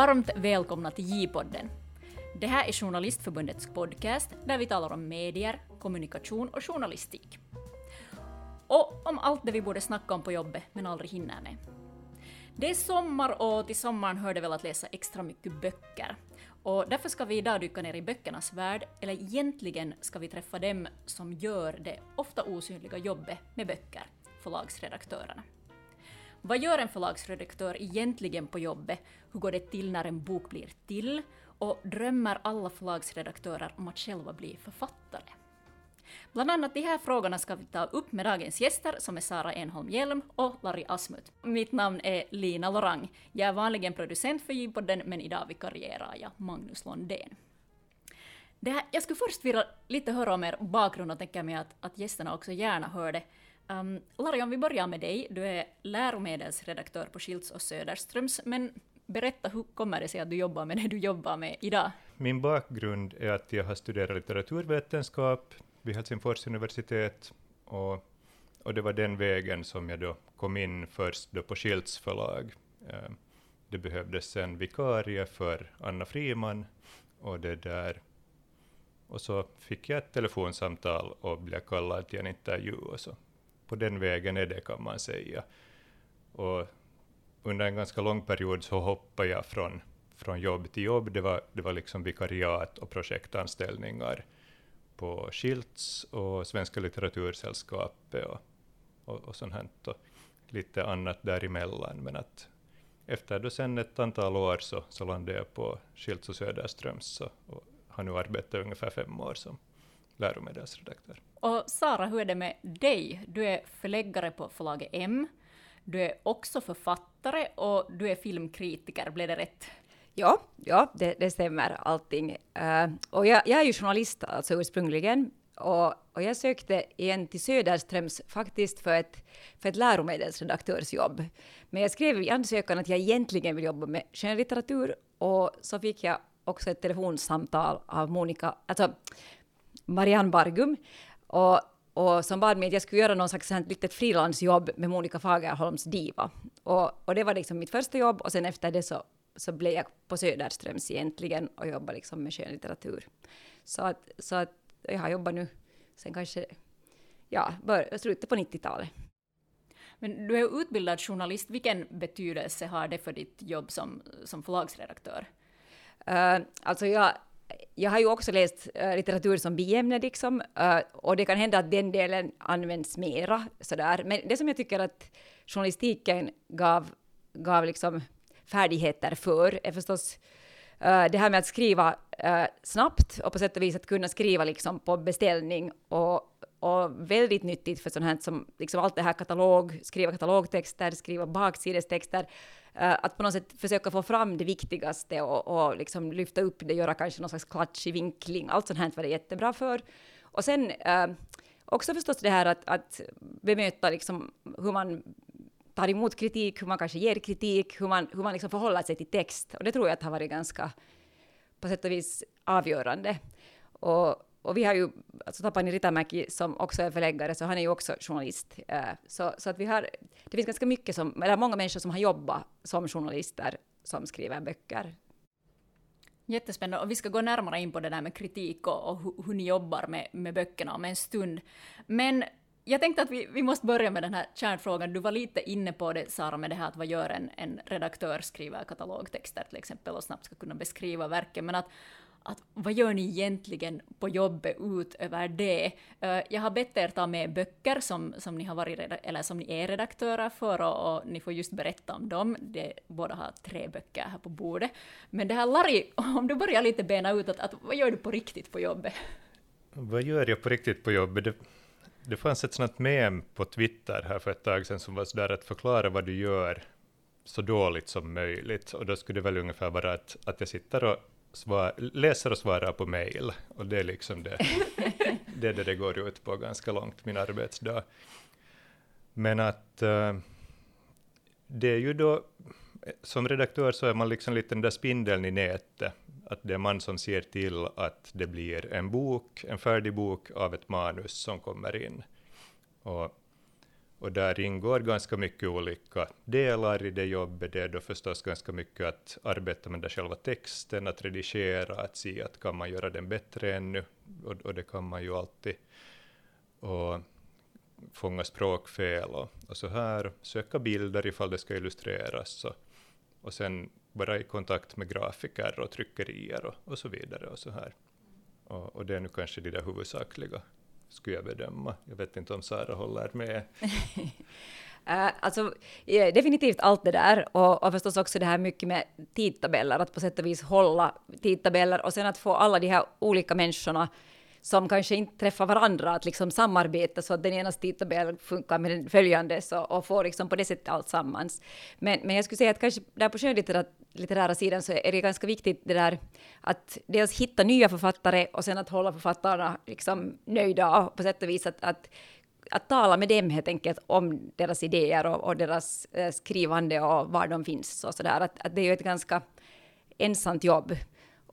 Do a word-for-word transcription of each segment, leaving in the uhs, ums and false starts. Varmt välkomna till J-podden. Det här är Journalistförbundets podcast där vi talar om medier, kommunikation och journalistik. Och om allt det vi borde snacka om på jobbet men aldrig hinner med. Det är sommar och till sommaren hör det väl att läsa extra mycket böcker. Och därför ska vi idag dyka ner i böckernas värld, eller egentligen ska vi träffa dem som gör det ofta osynliga jobbet med böcker, förlagsredaktörerna. Vad gör en förlagsredaktör egentligen på jobbet? Hur går det till när en bok blir till? Och drömmer alla förlagsredaktörer om att själva bli författare? Bland annat de här frågorna ska vi ta upp med dagens gäster som är Sara Enholm-Hjelm och Larry Asmut. Mitt namn är Lina Lorang. Jag är vanligen producent för J-podden, men idag vikarierar jag Magnus Londén. Det här, jag skulle först vilja lite höra om er bakgrund och tänka mig att, att gästerna också gärna hör det. Um, Larry, om vi börjar med dig. Du är läromedelsredaktör på Schildts och Söderströms, men berätta, hur kommer det sig att du jobbar med det du jobbar med idag? Min bakgrund är att jag har studerat litteraturvetenskap vid Helsingfors universitet, och, och det var den vägen som jag då kom in först då på Schildts förlag. Eh, det behövdes en vikarie för Anna Friman, och det där. Och så fick jag ett telefonsamtal och blev kallad till en intervju, och så på den vägen är det, kan man säga. Och under en ganska lång period så hoppade jag från, från jobb till jobb. Det var, det var liksom vikariat och projektanställningar på Schildts och Svenska litteratursällskapet och, och, och sånt här, och lite annat däremellan. Men att efter då sen ett antal år så, så landade jag på Schildts och Söderströms och, och har nu arbetat ungefär fem år som läromedelsredaktör. Och Sara, hur är det med dig? Du är förläggare på förlaget M. Du är också författare och du är filmkritiker, blev det rätt? Ja, ja det, det stämmer allting. Uh, och jag, jag är ju journalist alltså ursprungligen, och, och jag sökte igen till Söderströms faktiskt för ett, för ett läromedelsredaktörsjobb. Men jag skrev i ansökan att jag egentligen vill jobba med skönlitteratur, och så fick jag också ett telefonsamtal av Monika, alltså Marianne Bargum, och Och som bad mig att jag skulle göra någon slags litet frilansjobb med Monika Fagerholms Diva. Och, och det var liksom mitt första jobb, och sen efter det så, så blev jag på Söderströms egentligen och jobbade liksom med skönlitteratur. Så att, så att jag har jobbat nu sen kanske, ja, bör, slutet på nittiotalet. Men du är utbildad journalist. Vilken betydelse har det för ditt jobb som, som förlagsredaktör? Uh, alltså jag... Jag har ju också läst äh, litteratur som biämne liksom, äh, och det kan hända att den delen används mera. Sådär. Men det som jag tycker att journalistiken gav, gav liksom färdigheter för är förstås äh, det här med att skriva äh, snabbt och på sätt och vis att kunna skriva liksom, på beställning. Och, och väldigt nyttigt för sånt här som liksom, allt det här katalog, skriva katalogtexter, skriva baksidestexter. Att på något sätt försöka få fram det viktigaste och, och liksom lyfta upp det, göra kanske någon slags klatschig vinkling. Allt sånt här var det jättebra för. Och sen eh, också förstås det här att, att bemöta liksom hur man tar emot kritik, hur man kanske ger kritik, hur man, hur man liksom förhåller sig till text. Och det tror jag att har varit ganska på sätt och vis avgörande. Och, och vi har ju alltså Tapani Ritamäki som också är förläggare, så han är ju också journalist. Så, så att vi har, det finns ganska mycket som, eller många människor som har jobbat som journalister som skriver böcker. Jättespännande, och vi ska gå närmare in på det där med kritik och, och hur, hur ni jobbar med, med böckerna om en stund. Men jag tänkte att vi, vi måste börja med den här kärnfrågan. Du var lite inne på det, Sara, med det här att vad gör en, en redaktör, skriver katalogtexter till exempel och snabbt ska kunna beskriva verken, men att Att, vad gör ni egentligen på jobbet utöver det? Uh, jag har bett er ta med böcker som, som, ni, har varit reda- eller som ni är redaktörer för, och, och ni får just berätta om dem. Det, båda har tre böcker här på bordet. Men det här, Larry, om du börjar lite bena ut, att, att, vad gör du på riktigt på jobbet? Vad gör jag på riktigt på jobbet? Det, det fanns ett sånt mem på Twitter här för ett tag sedan som var sådär att förklara vad du gör så dåligt som möjligt. Och då skulle det väl ungefär vara att, att jag sitter och Svar, läser och svarar på mejl, och det är liksom det det, det det går ut på ganska långt min arbetsdag. Men att äh, det är ju då som redaktör så är man liksom lite den där spindeln i nätet, att det är man som ser till att det blir en bok, en färdig bok av ett manus som kommer in, och, Och där ingår ganska mycket olika delar i det jobbet. Det är då förstås ganska mycket att arbeta med själva texten, att redigera, att se att kan man göra den bättre ännu. Och, och det kan man ju alltid. Och fånga språkfel och, och så här. Söka bilder ifall det ska illustreras. Och, och sen vara i kontakt med grafiker och tryckerier och, och så vidare. Och, så här. Och, och det är nu kanske det där huvudsakliga. Skulle jag bedöma. Jag vet inte om Sara håller med. uh, alltså, yeah, definitivt allt det där. Och, och förstås också det här mycket med tidtabeller. Att på sätt och vis hålla tidtabeller. Och sen att få alla de här olika människorna som kanske inte träffar varandra. Att liksom samarbeta så att den ena tidtabellen funkar med den följande. Så, och få liksom på det sättet allt sammans. Men, men jag skulle säga att kanske där på skönlitterära sidan så är det ganska viktigt det där att dels hitta nya författare och sen att hålla författarna liksom nöjda på sätt och vis. Att, att, att tala med dem helt enkelt om deras idéer och, och deras eh, skrivande och var de finns. Och så där. Att, att det är ju ett ganska ensamt jobb.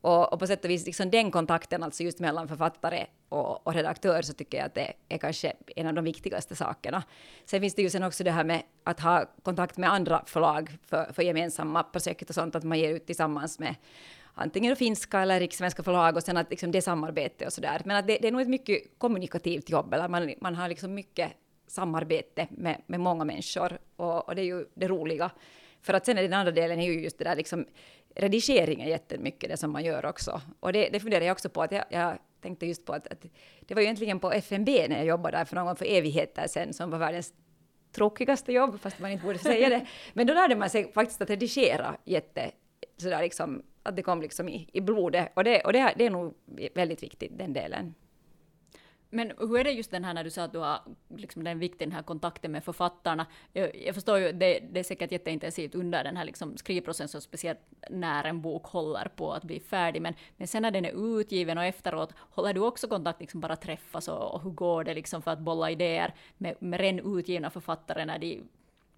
Och, och på sätt och vis liksom den kontakten alltså just mellan författare och, och redaktör så tycker jag att det är kanske en av de viktigaste sakerna. Sen finns det ju sen också det här med att ha kontakt med andra förlag för, för gemensamma projekt och sånt att man ger ut tillsammans med antingen finska eller rikssvenska förlag och sen att liksom det samarbete och sådär. Men att det, det är nog ett mycket kommunikativt jobb eller man, man har liksom mycket samarbete med, med många människor och, och det är ju det roliga. För att sen är den andra delen är ju just det där liksom redigeringen jättemycket det som man gör också. Och det, det funderar jag också på att jag, jag tänkte just på att, att det var ju egentligen på F N B när jag jobbade där för någon gång för evigheter sen som var världens tråkigaste jobb fast man inte borde säga det. Men då lärde man sig faktiskt att redigera jätte sådär liksom att det kom liksom i, i blodet och, det, och det, det är nog väldigt viktigt den delen. Men hur är det just den här när du sa att du har liksom den viktiga den här kontakten med författarna? Jag, jag förstår ju, det, det är säkert jätteintensivt under den här liksom skrivprocessen, speciellt när en bok håller på att bli färdig. Men, men sen när den är utgiven och efteråt, håller du också kontakt, liksom bara träffas och, och hur går det liksom för att bolla idéer med, med redan utgivna författare när de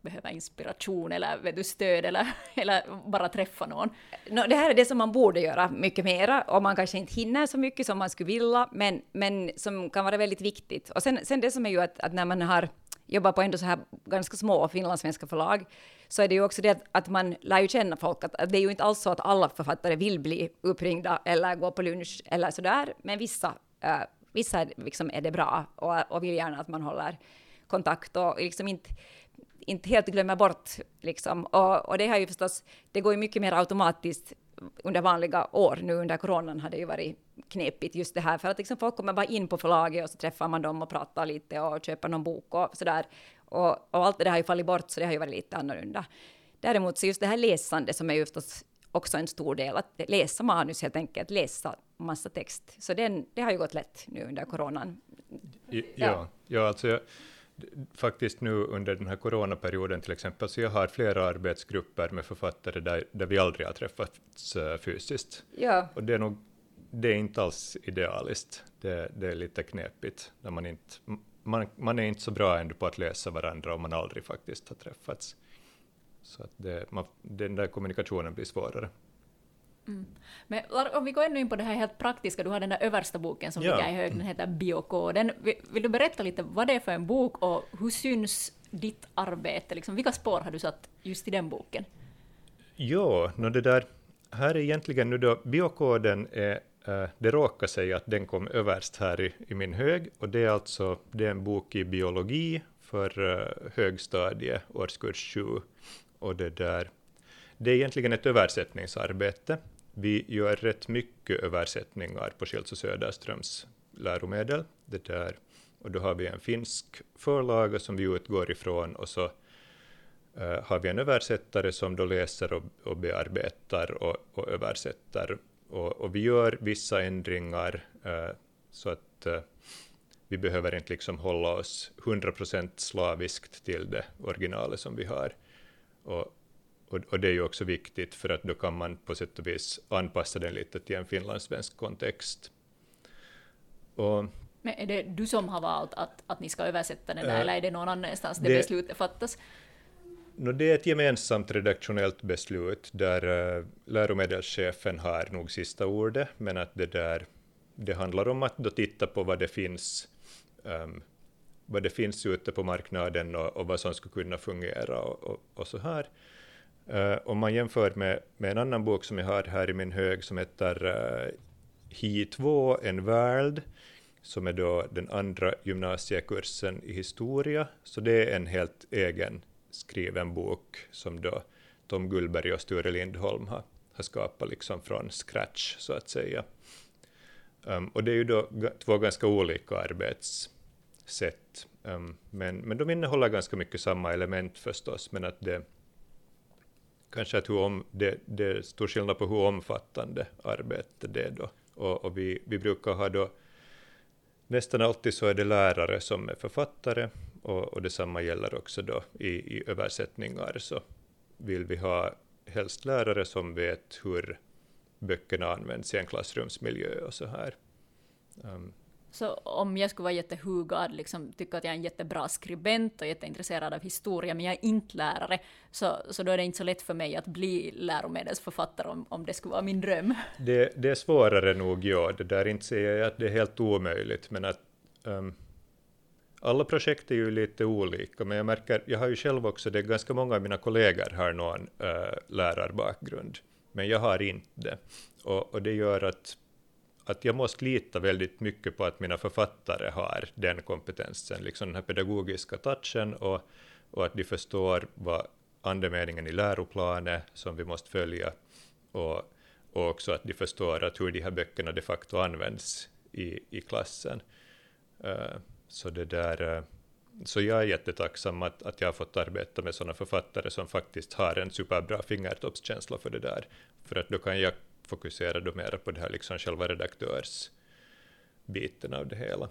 behöver inspiration eller vet du, stöd eller, eller bara träffa någon. No, det här är det som man borde göra mycket mera och man kanske inte hinner så mycket som man skulle vilja men, men som kan vara väldigt viktigt. Och sen, sen det som är ju att, att när man har jobbat på ändå så här ganska små finlandssvenska förlag så är det ju också det att, att man lär ju känna folk att, att det är ju inte alls så att alla författare vill bli uppringda eller gå på lunch eller sådär men vissa, uh, vissa liksom är det bra och, och vill gärna att man håller kontakt och liksom inte inte helt glömma bort liksom. Och, och det har ju förstås, det går ju mycket mer automatiskt under vanliga år nu under coronan har det ju varit knepigt just det här för att liksom folk kommer bara in på förlaget och så träffar man dem och pratar lite och köper någon bok och sådär och, och allt det där har ju fallit bort så det har ju varit lite annorlunda. Däremot så just det här läsande som är ju förstås också en stor del att läsa manus helt enkelt, läsa massa text så den, det har ju gått lätt nu under coronan. Ja, ja, ja alltså jag faktiskt nu under den här coronaperioden till exempel, så jag har flera arbetsgrupper med författare där, där vi aldrig har träffats uh, fysiskt. Ja. Och det är nog, det är inte alls idealiskt. Det, det är lite knepigt. När man, inte, man, man är inte så bra ändå på att läsa varandra om man aldrig faktiskt har träffats. Så att det, man, den där kommunikationen blir svårare. Mm. Men om vi går ännu in på det här helt praktiska, du har den där översta boken som ja. ligger i hög, den heter Biokoden. Vill, vill du berätta lite vad det är för en bok och hur syns ditt arbete? Liksom, vilka spår har du satt just i den boken? Ja, no, det där här är egentligen nu då, Biokoden är, äh, det råkar sig att den kom överst här i, i min hög och det är alltså det är en bok i biologi för äh, högstadie, årskurs sju och det där. Det är egentligen ett översättningsarbete. Vi gör rätt mycket översättningar på Schildts och Söderströms läromedel. Det där. Och då har vi en finsk förlaga som vi utgår ifrån och så uh, har vi en översättare som då läser och, och bearbetar och, och översätter. Och, och vi gör vissa ändringar uh, så att uh, vi behöver inte liksom hålla oss hundra procent slaviskt till det originalet som vi har. Och, Och, och det är ju också viktigt för att då kan man på sätt och vis anpassa den lite till en finlandssvensk kontext. Och, men är det du som har valt att, att ni ska översätta den där äh, eller är det någon annanstans det, det beslutet fattas? No, det är ett gemensamt redaktionellt beslut där äh, läromedelschefen har nog sista ordet men att det, där, det handlar om att då titta på vad det finns ähm, vad det finns ute på marknaden och, och vad som skulle kunna fungera och, och, och så här. Uh, om man jämför med, med en annan bok som jag har här i min hög som heter uh, H I två, en värld, som är då den andra gymnasiekursen i historia. Så det är en helt egen skriven bok som då Tom Gullberg och Sture Lindholm har, har skapat liksom från scratch så att säga. Um, och det är ju då g- två ganska olika arbetssätt. Um, men, men de innehåller ganska mycket samma element förstås, men att det kanske att hur om, det, det är stor skillnad på hur omfattande arbete det är då. Och, och vi, vi brukar ha då, nästan alltid så är det lärare som är författare, och, och detsamma gäller också då i, i översättningar. Så vill vi ha helst lärare som vet hur böckerna används i en klassrumsmiljö och så här. Um. Så om jag skulle vara jättehugad, liksom, tycker att jag är en jättebra skribent och jätteintresserad av historia, men jag är inte lärare, så, så då är det inte så lätt för mig att bli läromedelsförfattare om, om det skulle vara min dröm. Det, det är svårare nog, ja. Det där inte säger jag att det är helt omöjligt, men att um, alla projekt är ju lite olika, men jag märker, jag har ju själv också, det är ganska många av mina kollegor har någon uh, lärarbakgrund, men jag har inte det. Och, och det gör att att jag måste lita väldigt mycket på att mina författare har den kompetensen, liksom den här pedagogiska touchen, och, och att de förstår vad andemeningen i läroplanen som vi måste följa, och, och också att de förstår att hur de här böckerna de facto används i, i klassen. Uh, så, det där, uh, så jag är jättetacksam att, att jag har fått arbeta med sådana författare som faktiskt har en superbra fingertoppskänsla för det där, för att då kan jag fokusera då mer på det här liksom själva redaktörsbiten av det hela.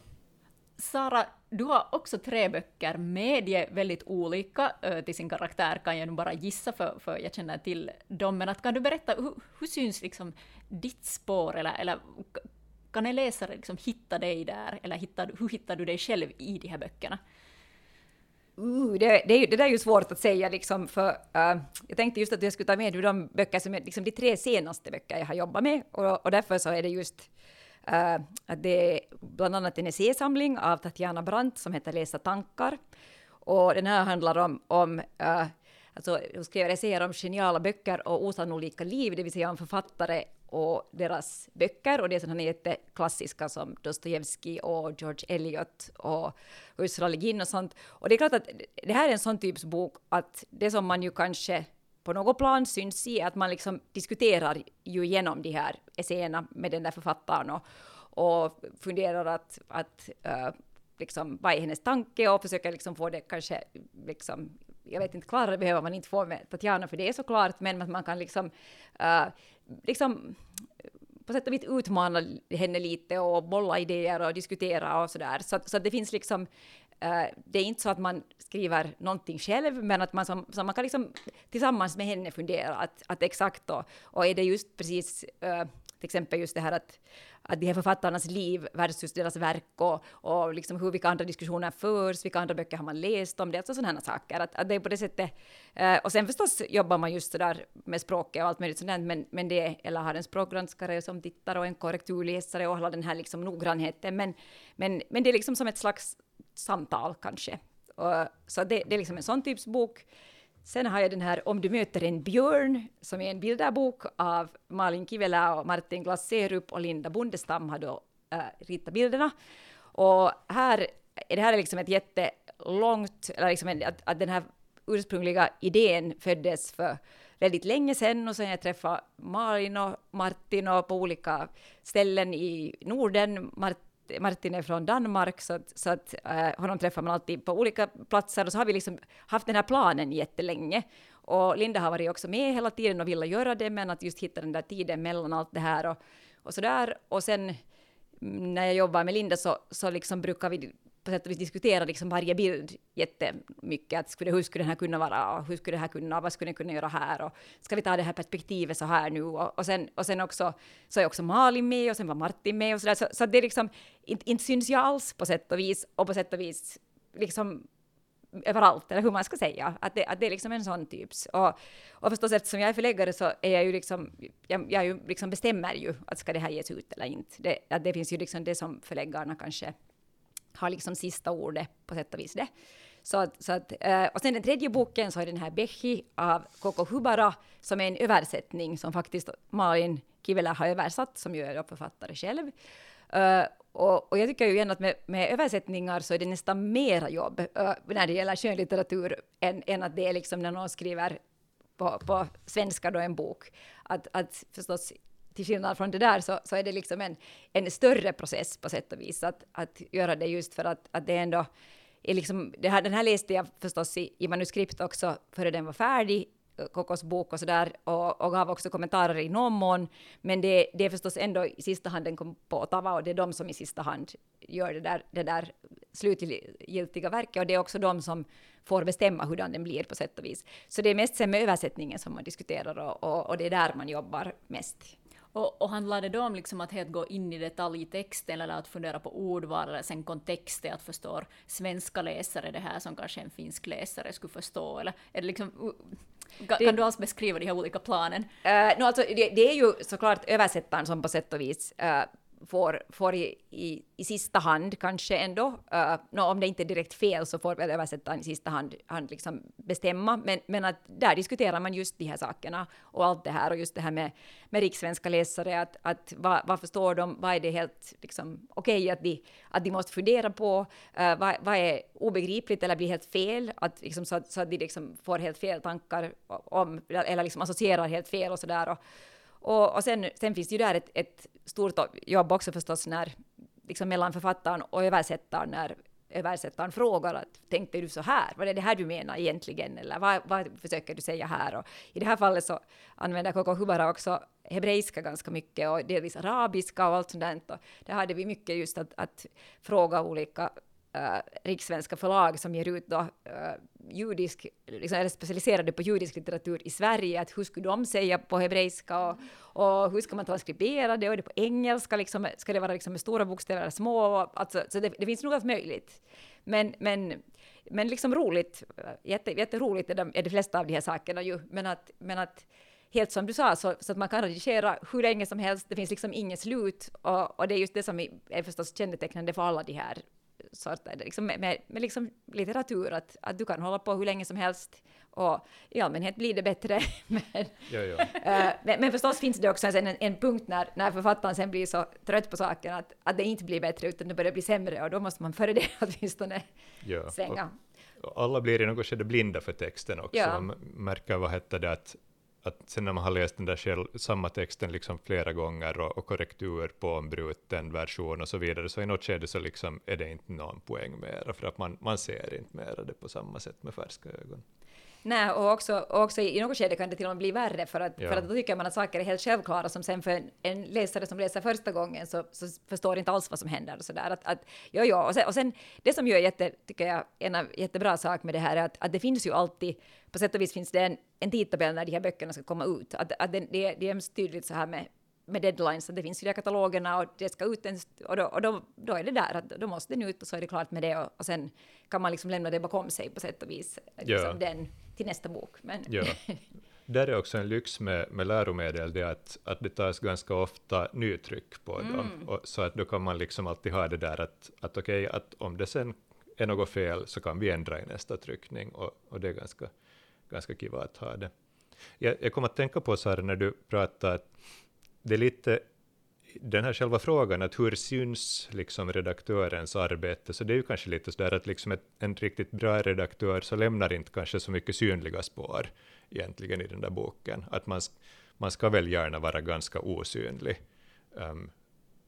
Sara, du har också tre böcker med, de är väldigt olika till sin karaktär kan jag nu bara gissa för, för jag känner till dem, men att kan du berätta hur, hur syns liksom ditt spår eller, eller kan en läsare liksom hitta dig där eller hitta, hur hittar du dig själv i de här böckerna? Uh, det, det, det där är ju svårt att säga, liksom, för uh, jag tänkte just att jag skulle ta med de böcker som är liksom de tre senaste böcker jag har jobbat med, och, och därför så är det just uh, att det är bland annat en essäsamling av Tatjana Brandt som heter Läsa tankar, och den här handlar om, om uh, alltså, hon skriver essäer om geniala böcker och osannolika liv, det vill säga om författare och deras böcker, och det är sådana jätteklassiska som Dostojevskij och George Eliot och Ursula Le Guin och sånt. Och det är klart att det här är en sån typs bok att det som man ju kanske på något plan syns i att man liksom diskuterar ju genom de här essäerna med den där författaren och, och funderar att, att uh, liksom, vad är hennes tanke och försöker liksom få det kanske liksom, jag vet inte, klarare behöver man inte få med Tatjana för det är såklart, men att man kan liksom uh, liksom på sätt och vis utmana henne lite och bolla idéer och diskutera och sådär. Så, så det finns liksom, uh, det är inte så att man skriver någonting själv, men att man, som, som man kan liksom tillsammans med henne fundera att, att exakt då, och är det just precis uh, till exempel just det här att, att de här författarnas liv versus deras verk och, och liksom hur, vilka andra diskussioner förs, vilka andra böcker har man läst om det, alltså sådana här saker. Att, att det är på det sättet, eh, och sen förstås jobbar man just sådär med språket och allt möjligt sådant, men, men det, eller har en språkgranskare som tittar och en korrekturläsare och hela den här liksom noggrannheten, men, men, men det är liksom som ett slags samtal kanske. Och, så det, det är liksom en sån typs bok. Sen har jag den här Om du möter en björn, som är en bilderbok av Malin Kivela och Martin Glaserup, och Linda Bondestam har då äh, ritat bilderna. Och här, det här är liksom ett jättelångt, eller liksom en, att, att den här ursprungliga idén föddes för väldigt länge sedan, och sen jag träffade Malin och Martin och på olika ställen i Norden. Martin Martin är från Danmark, så att, så att eh, honom träffar man alltid på olika platser, och så har vi liksom haft den här planen jättelänge, och Linda har varit också med hela tiden och ville göra det, men att just hitta den där tiden mellan allt det här och, och sådär, och sen när jag jobbar med Linda så, så liksom brukar vi på sätt och vis diskutera liksom varje bild jättemycket, att skulle, hur skulle den här kunna vara, hur skulle det här kunna, vad skulle den kunna göra här, och ska vi ta det här perspektivet så här nu, och, och, sen, och sen också så är också Malin med, och sen var Martin med och sådär, så, så det liksom inte, inte syns jag alls på sätt och vis, och på sätt och vis liksom överallt, eller hur man ska säga, att det, att det är liksom en sån typs, och, och förstås eftersom jag är förläggare så är jag ju liksom, jag, jag ju liksom bestämmer ju att ska det här ges ut eller inte, det, att det finns ju liksom det som förläggarna kanske har liksom sista ordet på sätt och vis det. Så att, så att, och sen den tredje boken så är den här Bechi av Koko Hubara som är en översättning som faktiskt Malin Kivela har översatt, som ju är författare själv. Uh, och, och jag tycker ju igen att med, med översättningar så är det nästan mer jobb uh, när det gäller könlitteratur än, än att det är liksom när någon skriver på, på svenska då en bok. Att, att förstås till skillnad från det där så, så är det liksom en, en större process på sätt och vis att, att göra det, just för att, att det ändå är liksom, det här, den här läste jag förstås i, i manuskript också före den var färdig, Kokos bok och sådär, och, och gav också kommentarer i någon mån, men det, det är förstås ändå i sista hand den kom på Ottawa, och det är de som i sista hand gör det där, det där slutgiltiga verket, och det är också de som får bestämma hur den blir på sätt och vis. Så det är mest sen med översättningen som man diskuterar, och, och, och det är där man jobbar mest. Och, och handlade det om liksom att helt gå in i detalj i texten, eller att fundera på ordval eller sen kontexten, att förstå svenska läsare det här som kanske en finsk läsare skulle förstå, eller är det liksom... Kan det, du alls beskriva de här olika planen? Uh, no, alltså, det, det är ju såklart översättaren som på sätt och vis uh, får, får i, i, i sista hand kanske ändå, uh, no, om det inte är direkt fel så får väl översättaren i sista hand, hand liksom bestämma, men, men att där diskuterar man just de här sakerna och allt det här, och just det här med, med rikssvenska läsare, att, att vad, vad förstår de, vad är det helt liksom, okej okay, att, de, att de måste fundera på, uh, vad, vad är obegripligt eller blir helt fel, att liksom, så, så att de liksom får helt fel tankar om, eller liksom associerar helt fel och sådär. Och, och, och sen, sen finns det ju där ett, ett stort jobb också förstås när, liksom mellan författaren och översättaren, när översättaren frågar att tänkte du så här? Vad är det här du menar egentligen? Eller vad, vad försöker du säga här? Och i det här fallet så använder Koko Hubara också hebreiska ganska mycket, och delvis arabiska och allt sånt där. Och där hade vi mycket just att, att fråga olika Uh, rikssvenska förlag som ger ut då, uh, judisk, liksom, eller specialiserade på judisk litteratur i Sverige, att hur skulle de säga på hebreiska, och, och hur ska man transkribera det, och det på engelska, liksom, ska det vara liksom, med stora bokstäver eller små, och, alltså, så det, det finns nog allt möjligt, men, men, men liksom roligt, jätte, jätteroligt är de, är de flesta av de här sakerna ju, men att, men att helt som du sa, så, så att man kan redigera hur länge som helst, det finns liksom inget slut, och, och det är just det som är förstås kännetecknande för alla de här sorter, liksom med, med, med liksom litteratur, att, att du kan hålla på hur länge som helst, och i allmänhet blir det bättre. men, ja, ja. Äh, men, men förstås finns det också en, en punkt när, när författaren sen blir så trött på saken att, att det inte blir bättre utan det börjar bli sämre, och då måste man före det åtminstone ja. svänga. Och, och alla blir i något skede blinda för texten också. Ja. Man märker vad heter det att att sen när man har läst den där själv, samma texten liksom flera gånger, och, och korrektur på en bruten version och så vidare, så i något skede så liksom är det inte någon poäng mer, för att man, man ser inte mer det på samma sätt med färska ögon. Nej, och också, och också i något skede kan det till och med bli värre, för att, ja. för att då tycker man att saker är helt självklara, som sen för en, en läsare som läser första gången så, så förstår inte alls vad som händer. Och, så där. Att, att, ja, ja. Och, sen, och sen det som gör jätte, tycker jag, en jättebra sak med det här är att, att det finns ju alltid, på sätt och vis finns det en, en tidtabell när de här böckerna ska komma ut. Att, att det, det, det är tydligt så här med, med deadlines, så det finns ju de här katalogerna och det ska ut en st- och, då, och då, då är det där, att då måste den ut och så är det klart med det, och, och sen kan man liksom lämna det bakom sig på sätt och vis, liksom ja. den till nästa bok. Men. Ja. Där är också en lyx med, med läromedel, det är att, att det tas ganska ofta nytryck på mm. dem, och, så att då kan man liksom alltid ha det där att, att okej, okay, att om det sen är något fel så kan vi ändra i nästa tryckning, och, och det är ganska, ganska kiva att ha det. Jag, jag kommer att tänka på så här när du pratar att det är lite den här själva frågan att hur syns liksom redaktörens arbete, så det är ju kanske lite så där att liksom ett, en riktigt bra redaktör så lämnar inte kanske så mycket synliga spår egentligen i den där boken, att man, man ska väl gärna vara ganska osynlig, um,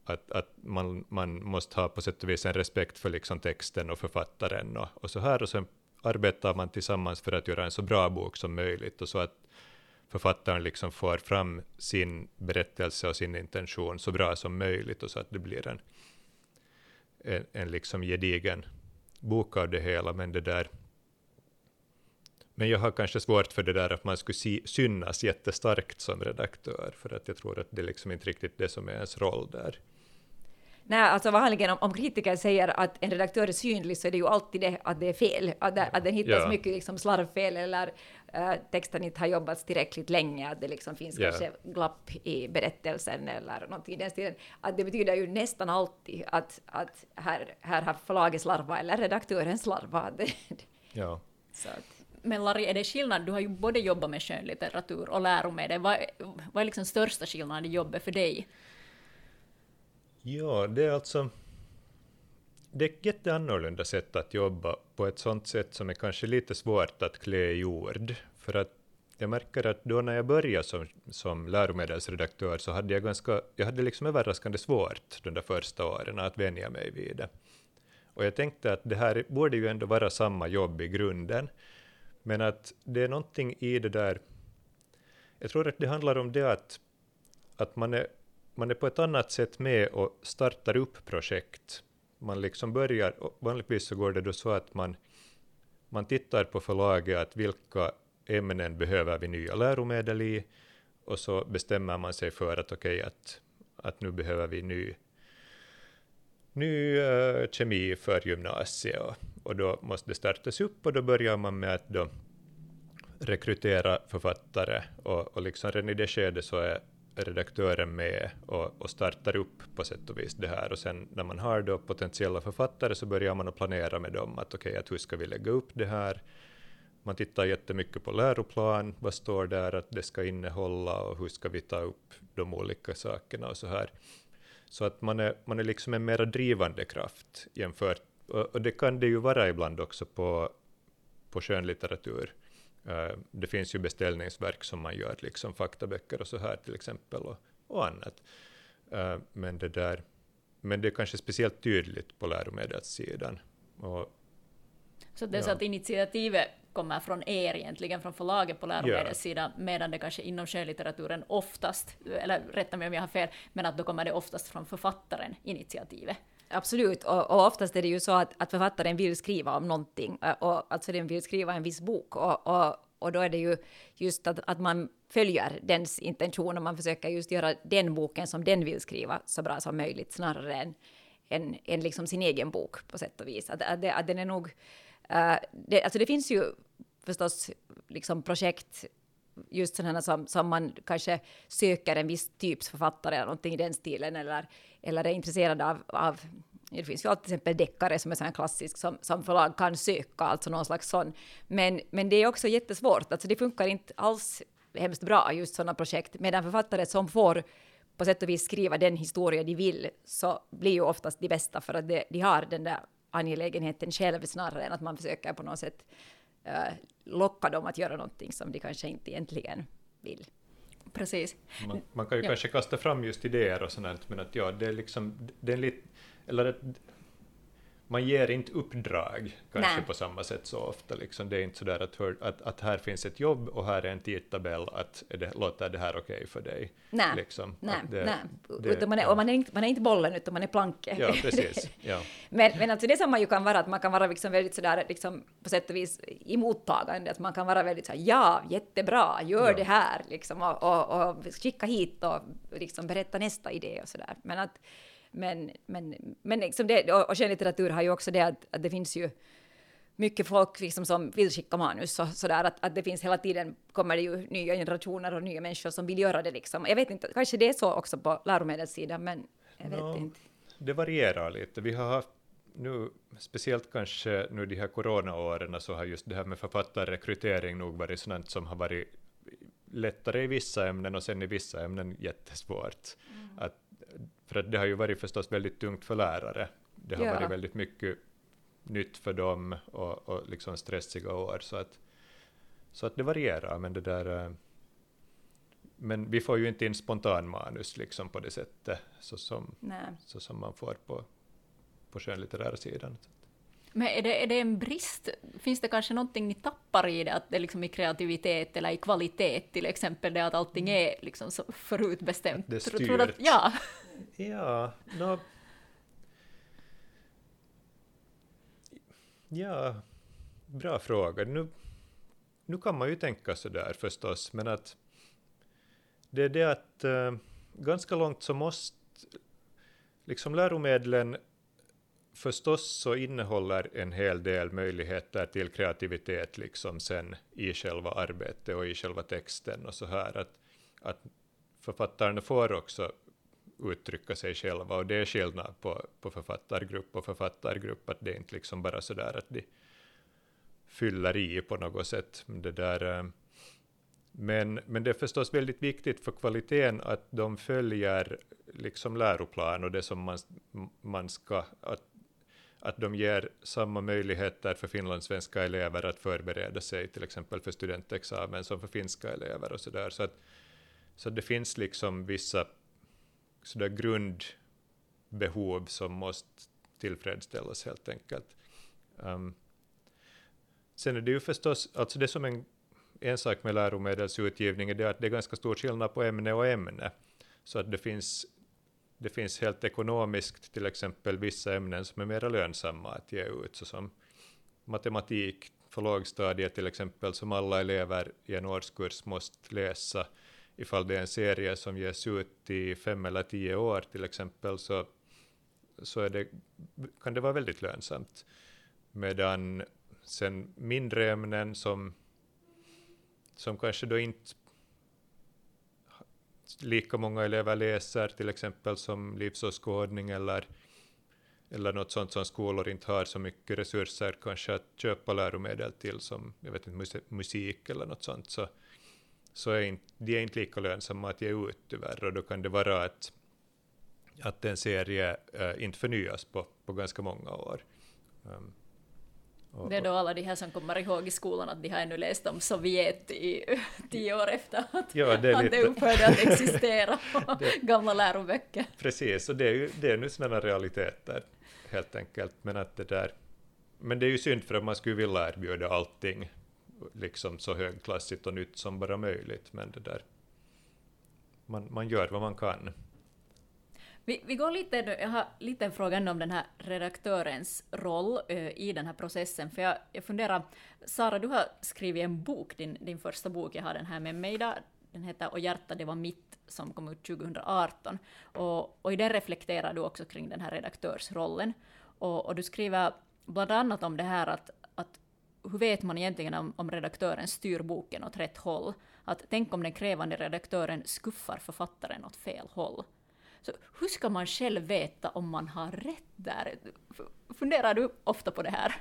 att, att man, man måste ha på sätt och vis en respekt för liksom texten och författaren och, och så här, och sen arbetar man tillsammans för att göra en så bra bok som möjligt, och så att författaren liksom för fram sin berättelse och sin intention så bra som möjligt, och så att det blir en, en, en liksom gedigen bok av det hela. Men det där, men jag har kanske svårt för det där att man skulle si, synas jättestarkt som redaktör, för att jag tror att det liksom inte riktigt är det som är ens roll där. Nej, alltså vanligen om, om kritiker säger att en redaktör är synlig så är det ju alltid det att det är fel. Att, det, att den hittas ja. mycket liksom slarvfel eller äh, texten inte har jobbats tillräckligt länge. Att det liksom finns ja. kanske glapp i berättelsen eller någonting i den stilen. Att det betyder ju nästan alltid att, att här, här har förlaget slarva eller redaktören slarva. Ja. Så att. Men Larry, är det skillnad? Du har ju både jobbat med skönlitteratur och läromedel. Vad, vad är liksom största skillnaden i jobbet för dig? Ja, det är alltså det är ett jätteannorlunda sätt att jobba på, ett sånt sätt som är kanske lite svårt att klä i ord. För att jag märker att då när jag började som, som läromedelsredaktör så hade jag ganska, jag hade liksom överraskande svårt de där första åren att vänja mig vid det. Och jag tänkte att det här borde ju ändå vara samma jobb i grunden. Men att det är någonting i det där, jag tror att det handlar om det att, att man, är, man är på ett annat sätt med och startar upp projekt. Man liksom börjar, vanligtvis så går det då så att man, man tittar på förlaget att vilka ämnen behöver vi nya läromedel i, och så bestämmer man sig för att okej, att, att nu behöver vi ny, ny uh, kemi för gymnasiet. Och, Och då måste det startas upp och då börjar man med att då rekrytera författare. Och, och liksom redan i det skedet så är redaktören med och, och startar upp på sätt och vis det här. Och sen när man har då potentiella författare så börjar man att planera med dem att okej, okay, hur ska vi lägga upp det här? Man tittar jättemycket på läroplan, vad står där att det ska innehålla och hur ska vi ta upp de olika sakerna och så här. Så att man är, man är liksom en mera drivande kraft jämfört. Och det kan det ju vara ibland också på, på skönlitteratur. Uh, det finns ju beställningsverk som man gör, liksom faktaböcker och så här till exempel och, och annat. Uh, men, det där, men det är kanske speciellt tydligt på läromedelssidan. Och, så det är ja. så att initiativet kommer från er egentligen, från förlaget på läromedelssidan, ja. medan det kanske inom skönlitteraturen oftast, eller rätta mig om jag har fel, men att då kommer det oftast från författaren initiativet. Absolut, och, och oftast är det ju så att, att författaren vill skriva om någonting, och, alltså den vill skriva en viss bok, och, och, och då är det ju just att, att man följer dens intention och man försöker just göra den boken som den vill skriva så bra som möjligt snarare än, än, än liksom sin egen bok på sätt och vis. Att, att, att den är nog, uh, det, alltså det finns ju förstås liksom projekt just sådana som, som man kanske söker en viss typs författare eller någonting i den stilen, eller, eller är intresserad av, av, det finns ju alltid till exempel deckare som är sån här klassisk som, som förlag kan söka, alltså någon slags sån, men, men det är också jättesvårt, alltså det funkar inte alls hemskt bra just sådana projekt, medan författare som får på sätt och vis skriva den historia de vill så blir ju oftast de bästa för att de, de har den där angelägenheten själv snarare än att man försöker på något sätt locka dem att göra någonting som de kanske inte egentligen vill. Precis. Man, man kan ju ja. kanske kasta fram just idéer och sånt, men att ja, det är liksom, det är lite, eller att man ger inte uppdrag kanske Nej. på samma sätt så ofta. Liksom. Det är inte så där att, hör, att, att här finns ett jobb och här är en tidtabell att det, låter det här okej okay för dig. Nej, liksom. Nej, det, nej. Det, utan man är, ja. och man är, inte, man är inte bollen utan man är planke. Ja, precis. Ja. men men alltså det som man ju kan vara, att man kan vara liksom väldigt sådär liksom, på sätt och vis emottagande, att man kan vara väldigt så här, ja, jättebra, gör ja. det här liksom, och, och, och skicka hit och liksom, berätta nästa idé och sådär. Men att Men, men, men liksom det, och, och skönlitteratur har ju också det att, att det finns ju mycket folk liksom som vill skicka manus och sådär, att, att det finns hela tiden, kommer det ju nya generationer och nya människor som vill göra det liksom. Jag vet inte, kanske det är så också på läromedelssidan, men jag vet no, inte. Det varierar lite. Vi har haft nu, speciellt kanske nu de här coronaåren, så har just det här med författarrekrytering nog varit sånt som har varit lättare i vissa ämnen och sen i vissa ämnen jättesvårt. Mm. Att För att det har ju varit förstås väldigt tungt för lärare. Det har ja. varit väldigt mycket nytt för dem och, och liksom stressiga år. Så att, så att det varierar. Men, det där, men vi får ju inte in spontan manus liksom på det sättet så som, så som man får på, på skönlitterära sidan. Men är det, är det en brist? Finns det kanske någonting ni tappar i det? Att det liksom i kreativitet eller i kvalitet till exempel, det att allting är liksom så förutbestämt? Att det är styrt. Tror att, ja, ja, no. ja, bra fråga. Nu, nu kan man ju tänka så där förstås, men att det är det att äh, ganska långt så måste liksom läromedlen förstås så innehåller en hel del möjligheter till kreativitet liksom sen i själva arbetet och i själva texten och så här att, att författarna får också uttrycka sig själva och det är skillnad på, på författargrupp och författargrupp att det inte liksom bara så där att de fyller i på något sätt det där. Men, men det är förstås väldigt viktigt för kvaliteten att de följer liksom läroplan och det som man, man ska, att, att de ger samma möjligheter för finlandssvenska elever att förbereda sig till exempel för studentexamen som för finska elever och sådär. Så, så det finns liksom vissa så där grundbehov som måste tillfredsställas helt enkelt. Um, sen är det ju förstås, alltså det som en En sak med läromedelsutgivning är att det är ganska stor skillnad på ämne och ämne. Så att det finns, det finns helt ekonomiskt till exempel vissa ämnen som är mera lönsamma att ge ut. Så som matematik för lågstadiet till exempel som alla elever i en årskurs måste läsa. Ifall det är en serie som ges ut i fem eller tio år till exempel så, så är det, kan det vara väldigt lönsamt. Medan sen mindre ämnen som som kanske då inte lika många elever läser, till exempel som livsåskådning eller, eller något sånt som skolor inte har så mycket resurser kanske att köpa läromedel till som jag vet inte, musik eller något sånt, så, så är inte, de är inte lika lönsamma att ge ut tyvärr. Och då kan det vara att, att en serie äh, inte förnyas på, på ganska många år. Um. Det är då alla de här som kommer ihåg i skolan att de har ännu läst om Sovjet i tio år efter att, ja, det, att det upphörde att existera det, gamla läroböcker. Precis, och det är ju det är nu sådana realiteter helt enkelt. Men, att det där, men det är ju synd för att man skulle vilja erbjuda allting liksom så högklassigt och nytt som bara möjligt. Men det där, man, man gör vad man kan. Vi, vi går lite, jag har lite frågan om den här redaktörens roll ö, i den här processen, för jag, jag funderar, Sara, du har skrivit en bok, din, din första bok, jag har den här med mig idag, den heter Och hjärta, det var mitt, som kom ut tjugo arton, och, och i den reflekterar du också kring den här redaktörsrollen, och, och du skriver bland annat om det här att, att hur vet man egentligen om, om redaktören styr boken åt rätt håll, att tänk om den krävande redaktören skuffar författaren åt fel håll. Så hur ska man själv veta om man har rätt där? Funderar du ofta på det här?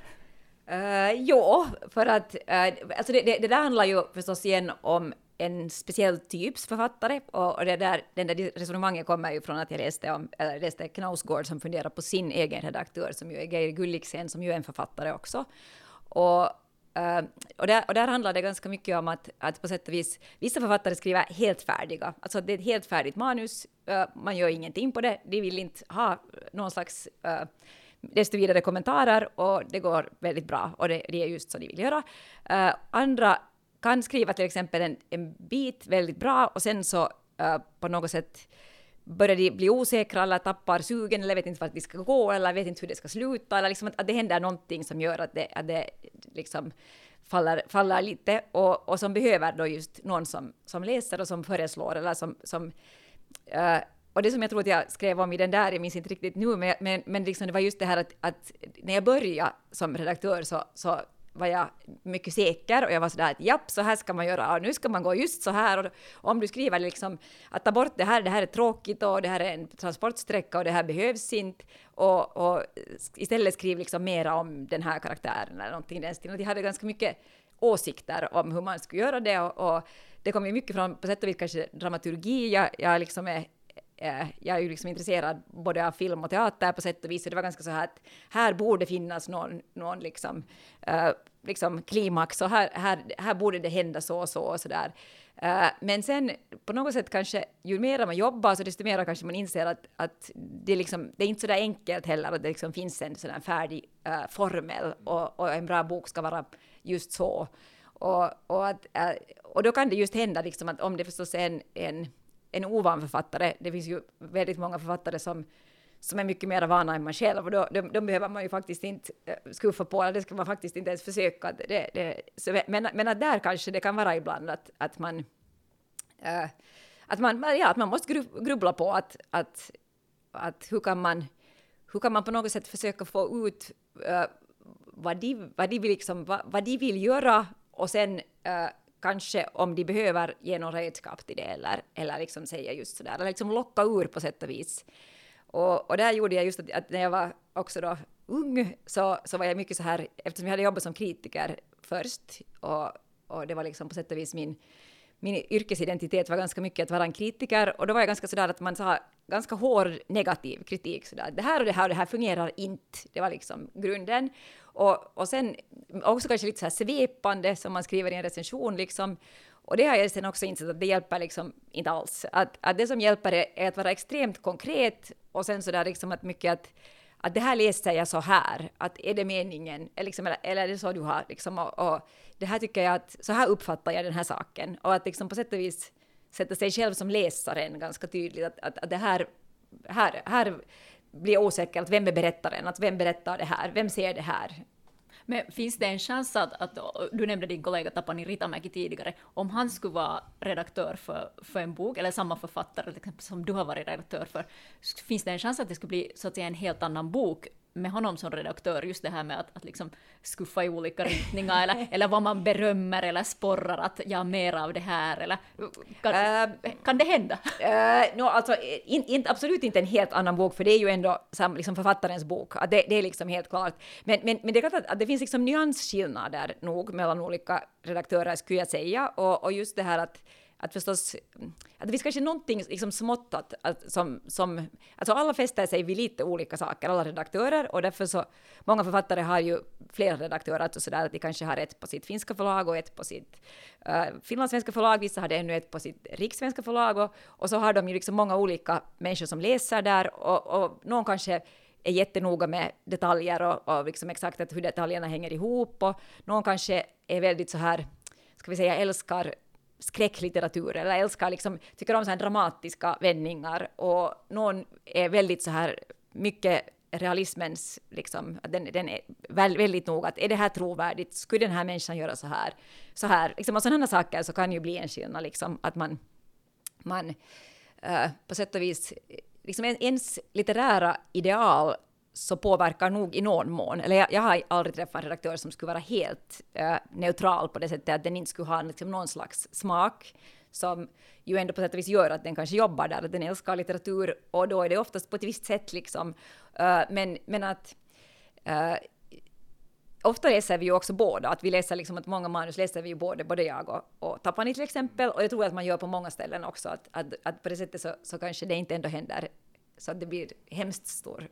Uh, ja, för att uh, alltså det, det, det där handlar ju förstås igen om en speciell typs författare, och, och det där, den där resonemanget kommer ju från att jag läste, om, eller läste Knausgård som funderar på sin egen redaktör som ju är Geir Gulliksen som ju är en författare också. Och Uh, och, där, och där handlar det ganska mycket om att, att på sätt och vis, vissa författare skriver helt färdiga. Alltså det är ett helt färdigt manus, uh, man gör ingenting på det, de vill inte ha någon slags uh, desto vidare kommentarer, och det går väldigt bra och det, det är just så de vill göra. Uh, andra kan skriva till exempel en, en bit väldigt bra och sen så uh, på något sätt börjar de bli osäkra eller tappar sugen eller vet inte vart de ska gå eller vet inte hur det ska sluta. Eller liksom att, att det händer någonting som gör att det, att det liksom faller, faller lite och, och som behöver då just någon som, som läser och som föreslår. Eller som, som, uh, och det som jag tror att jag skrev om i den där, jag minns inte riktigt nu, men, men, men liksom det var just det här att, att när jag började som redaktör så, så var jag mycket säker och jag var sådär att japp, så här ska man göra, ja, nu ska man gå just så här, och, och om du skriver liksom att ta bort det här, det här är tråkigt och det här är en transportsträcka och det här behövs inte, och, och istället skriv liksom mera om den här karaktären eller någonting i den stilen. De hade ganska mycket åsikter om hur man skulle göra det, och, och det kom ju mycket från på sätt och vis kanske dramaturgi, jag, jag liksom är jag är ju liksom intresserad både av film och teater på sätt och vis, och det var ganska så här att här borde finnas någon, någon liksom, uh, liksom klimax och här, här, här borde det hända så och så och sådär. Uh, men sen på något sätt kanske ju mer man jobbar så desto mer kanske man inser att, att det, liksom, det är inte så där enkelt heller att det liksom finns en sån här färdig uh, formel, och, och en bra bok ska vara just så. Och, och, att, uh, och då kan det just hända liksom att om det förstås är en, en en ovan författare. Det finns ju väldigt många författare som, som är mycket mer vana än man själv, och då, de, de behöver man ju faktiskt inte skuffa på, det ska man faktiskt inte ens försöka. Det, det, så, men, men att där kanske det kan vara ibland att, att, man, äh, att, man, ja, att man måste grubbla på att, att, att hur kan man, hur kan man på något sätt försöka få ut uh, vad, de, vad, de vill liksom, vad, vad de vill göra och sen uh, kanske om de behöver ge någon redskap till det eller, eller liksom säga just sådär, eller liksom locka ur på sätt och vis. Och, och där gjorde jag just att, att när jag var också då ung så, så var jag mycket så här, eftersom jag hade jobbat som kritiker först och, och det var liksom på sätt och vis min, min yrkesidentitet var ganska mycket att vara en kritiker och då var jag ganska sådär att man sa ganska hård negativ kritik sådär, det här och det här och det här fungerar inte, det var liksom grunden och, och sen också kanske lite så här svepande som man skriver i en recension liksom. Och det har jag sen också insett att det hjälper liksom inte alls. Att, att det som hjälper är att vara extremt konkret och sen sådär liksom att mycket att, att det här läser jag så här. Att är det meningen? Eller, liksom, eller, eller är det så du har? Liksom, och, och det här tycker jag att, så här uppfattar jag den här saken. Och att liksom på sätt och vis sätta sig själv som läsaren ganska tydligt. Att, att, att det här, här, här blir osäker att vem är berättaren? Att vem berättar det här? Vem ser det här? Men finns det en chans att, att, du nämnde din kollega Tapani Ritamäki tidigare, om han skulle vara redaktör för, för en bok, eller samma författare som du har varit redaktör för, finns det en chans att det skulle bli så att säga en helt annan bok med honom som redaktör, just det här med att, att liksom skuffa i olika riktningar, eller, eller vad man berömmer eller sporrar att jag har mer av det här, eller kan, uh, kan det hända? Uh, no, alltså, in, in, absolut inte en helt annan bok, för det är ju ändå sam, liksom författarens bok, att det, det är liksom helt klart. Men, men, men det är klart att, att det finns liksom nyansskillnader nog mellan olika redaktörer, skulle jag säga, och, och just det här att Att, förstås, att det finns kanske någonting liksom smått att, att som, som, alltså alla fäster sig vid lite olika saker, alla redaktörer, och därför så många författare har ju flera redaktörer, alltså sådär, att de kanske har ett på sitt finska förlag och ett på sitt uh, finlandssvenska förlag, vissa har det ännu ett på sitt rikssvenska förlag, och, och så har de ju liksom många olika människor som läser där, och, och någon kanske är jättenoga med detaljer och, och liksom exakt att hur detaljerna hänger ihop, och någon kanske är väldigt så här, ska vi säga, älskar skräcklitteratur eller älskar liksom, tycker om så här dramatiska vändningar, och någon är väldigt så här mycket realismens liksom, den, den är väldigt nog att är det här trovärdigt, skulle den här människan göra så här så här, liksom, och sådana saker så kan ju bli en skillnad liksom, att man man uh, på sätt och vis liksom ens litterära ideal så påverkar nog i någon mån. Eller jag, jag har aldrig träffat en redaktör som skulle vara helt eh, neutral på det sättet att den inte skulle ha liksom, någon slags smak som ju ändå på sätt och vis gör att den kanske jobbar där, att den älskar litteratur och då är det oftast på ett visst sätt liksom. Uh, men, men att uh, ofta läser vi ju också båda, att vi läser liksom att många manus läser vi ju både, både jag och, och Tapani till exempel, och jag tror att man gör på många ställen också att, att, att på det sättet så, så kanske det inte ändå händer så att det blir hemskt stor.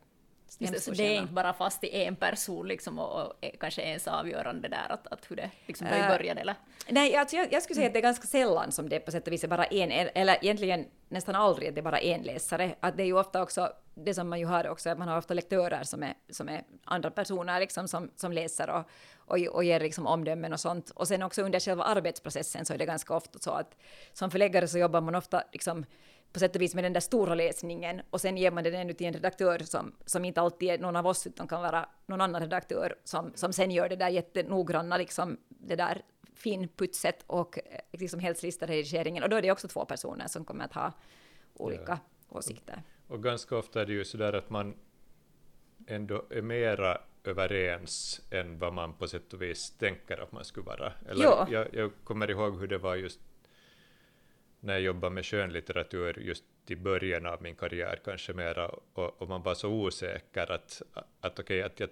Så det är inte bara fast i en person liksom, och, och kanske ens avgörande där att, att hur det liksom var i början eller? Uh, nej, alltså jag, jag skulle säga att det är ganska sällan som det på sätt och vis är bara en, eller egentligen nästan aldrig att det är bara en läsare, att det är ju ofta också, det som man ju har också, att man har ofta lektörer som är, som är andra personer liksom som, som läser och, och, och ger liksom omdömen och sånt, och sen också under själva arbetsprocessen så är det ganska ofta så att som förläggare så jobbar man ofta liksom på sätt och vis med den där stora läsningen och sen ger man den ännu till en redaktör som, som inte alltid är någon av oss utan kan vara någon annan redaktör som, som sen gör det där jättenoggranna liksom, det där finputset och liksom hälslistaredigeringen, och då är det också två personer som kommer att ha olika ja. åsikter. Och, och ganska ofta är det ju sådär att man ändå är mera överens än vad man på sätt och vis tänker att man skulle vara. Eller, jag, jag kommer ihåg hur det var just när jag jobbade med skönlitteratur just i början av min karriär kanske mera, och, och man var så osäker att, att okej, att jag,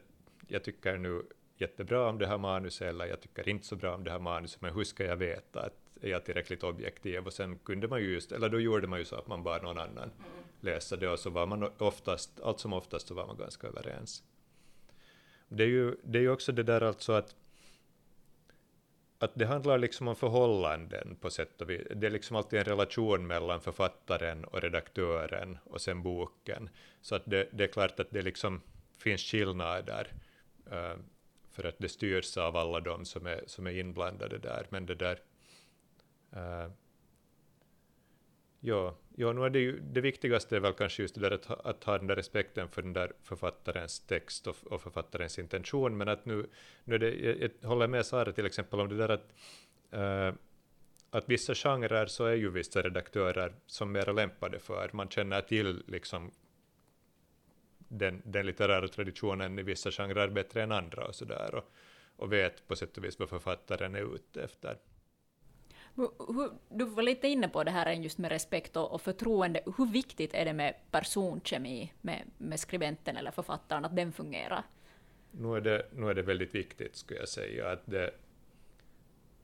jag tycker nu jättebra om det här manuset eller jag tycker inte så bra om det här manuset, men hur ska jag veta att är jag tillräckligt objektiv? Och sen kunde man ju just, eller då gjorde man ju så att man bara någon annan läsa det, och så var man oftast, allt som oftast så var man ganska överens. Det är ju, det är ju också det där alltså att att det handlar liksom om förhållanden på sätt och vis. Det är liksom alltid en relation mellan författaren och redaktören och sen boken. Så att det, det är klart att det liksom finns skillnader uh, för att det styrs av alla de som är, som är inblandade där. Men det där... Uh, ja, ja nu är det, ju, det viktigaste är väl kanske just det där att, att ha den där respekten för den där författarens text och, och författarens intention, men att nu, nu är det, jag, jag håller med Sara till exempel om det där att, äh, att vissa genrer så är ju vissa redaktörer som är lämpade för, man känner till liksom den, den litterära traditionen i vissa genrer bättre än andra och sådär, och, och vet på sätt och vis vad författaren är ute efter. Du var lite inne på det här just med respekt och förtroende. Hur viktigt är det med personkemi med, med skribenten eller författaren, att den fungerar? Nu är det, nu är det väldigt viktigt, skulle jag säga, att det,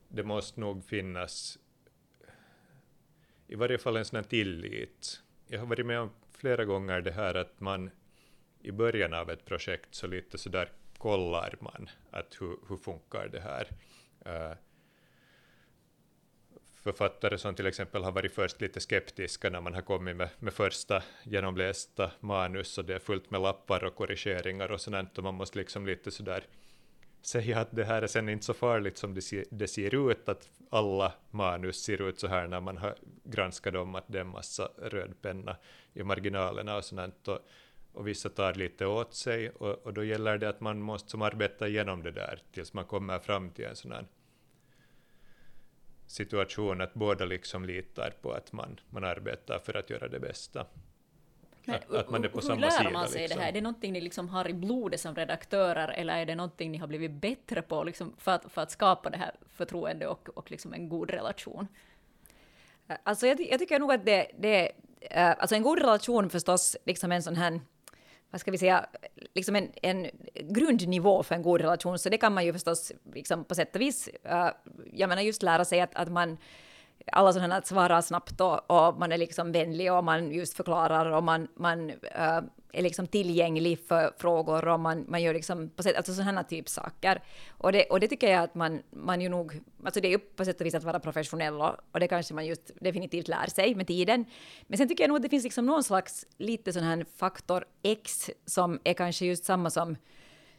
det måste nog finnas i varje fall en sån här tillit. Jag har varit med om flera gånger det här att man i början av ett projekt så lite så där kollar man att hur, hur funkar det här. Uh, författare som till exempel har varit först lite skeptiska när man har kommit med, med första genomlästa manus, och det är fullt med lappar och korrigeringar och sånt, och man måste liksom lite sådär säga att det här är sen inte så farligt som det ser, det ser ut, att alla manus ser ut så här när man har granskat dem, att det är en massa röd penna i marginalerna och sånt, och, och vissa tar lite åt sig, och, och då gäller det att man måste som arbeta igenom det där tills man kommer fram till en sån här situation att båda liksom litar på att man, man arbetar för att göra det bästa. Men, att, att man är på hur samma lär sida, man sig liksom det här? Är det någonting ni liksom har i blodet som redaktörer, eller är det någonting ni har blivit bättre på liksom för, att, för att skapa det här förtroende och, och liksom en god relation? Alltså jag, jag tycker nog att det, det är alltså en god relation förstås, liksom en sån här, vad ska vi säga, liksom en, en grundnivå för en god relation, så det kan man ju förstås liksom på sätt och vis, uh, jag menar just lära sig att, att man, alla sådana att svara snabbt och, och man är liksom vänlig och man just förklarar och man, man uh, är liksom tillgänglig för frågor och man, man gör liksom på sätt, alltså sådana typ saker, och det, och det tycker jag att man, man ju nog, alltså det är ju på sätt och vis att vara professionell, och, och det kanske man just definitivt lär sig med tiden, men sen tycker jag nog att det finns liksom någon slags lite sån här faktor X som är kanske just samma som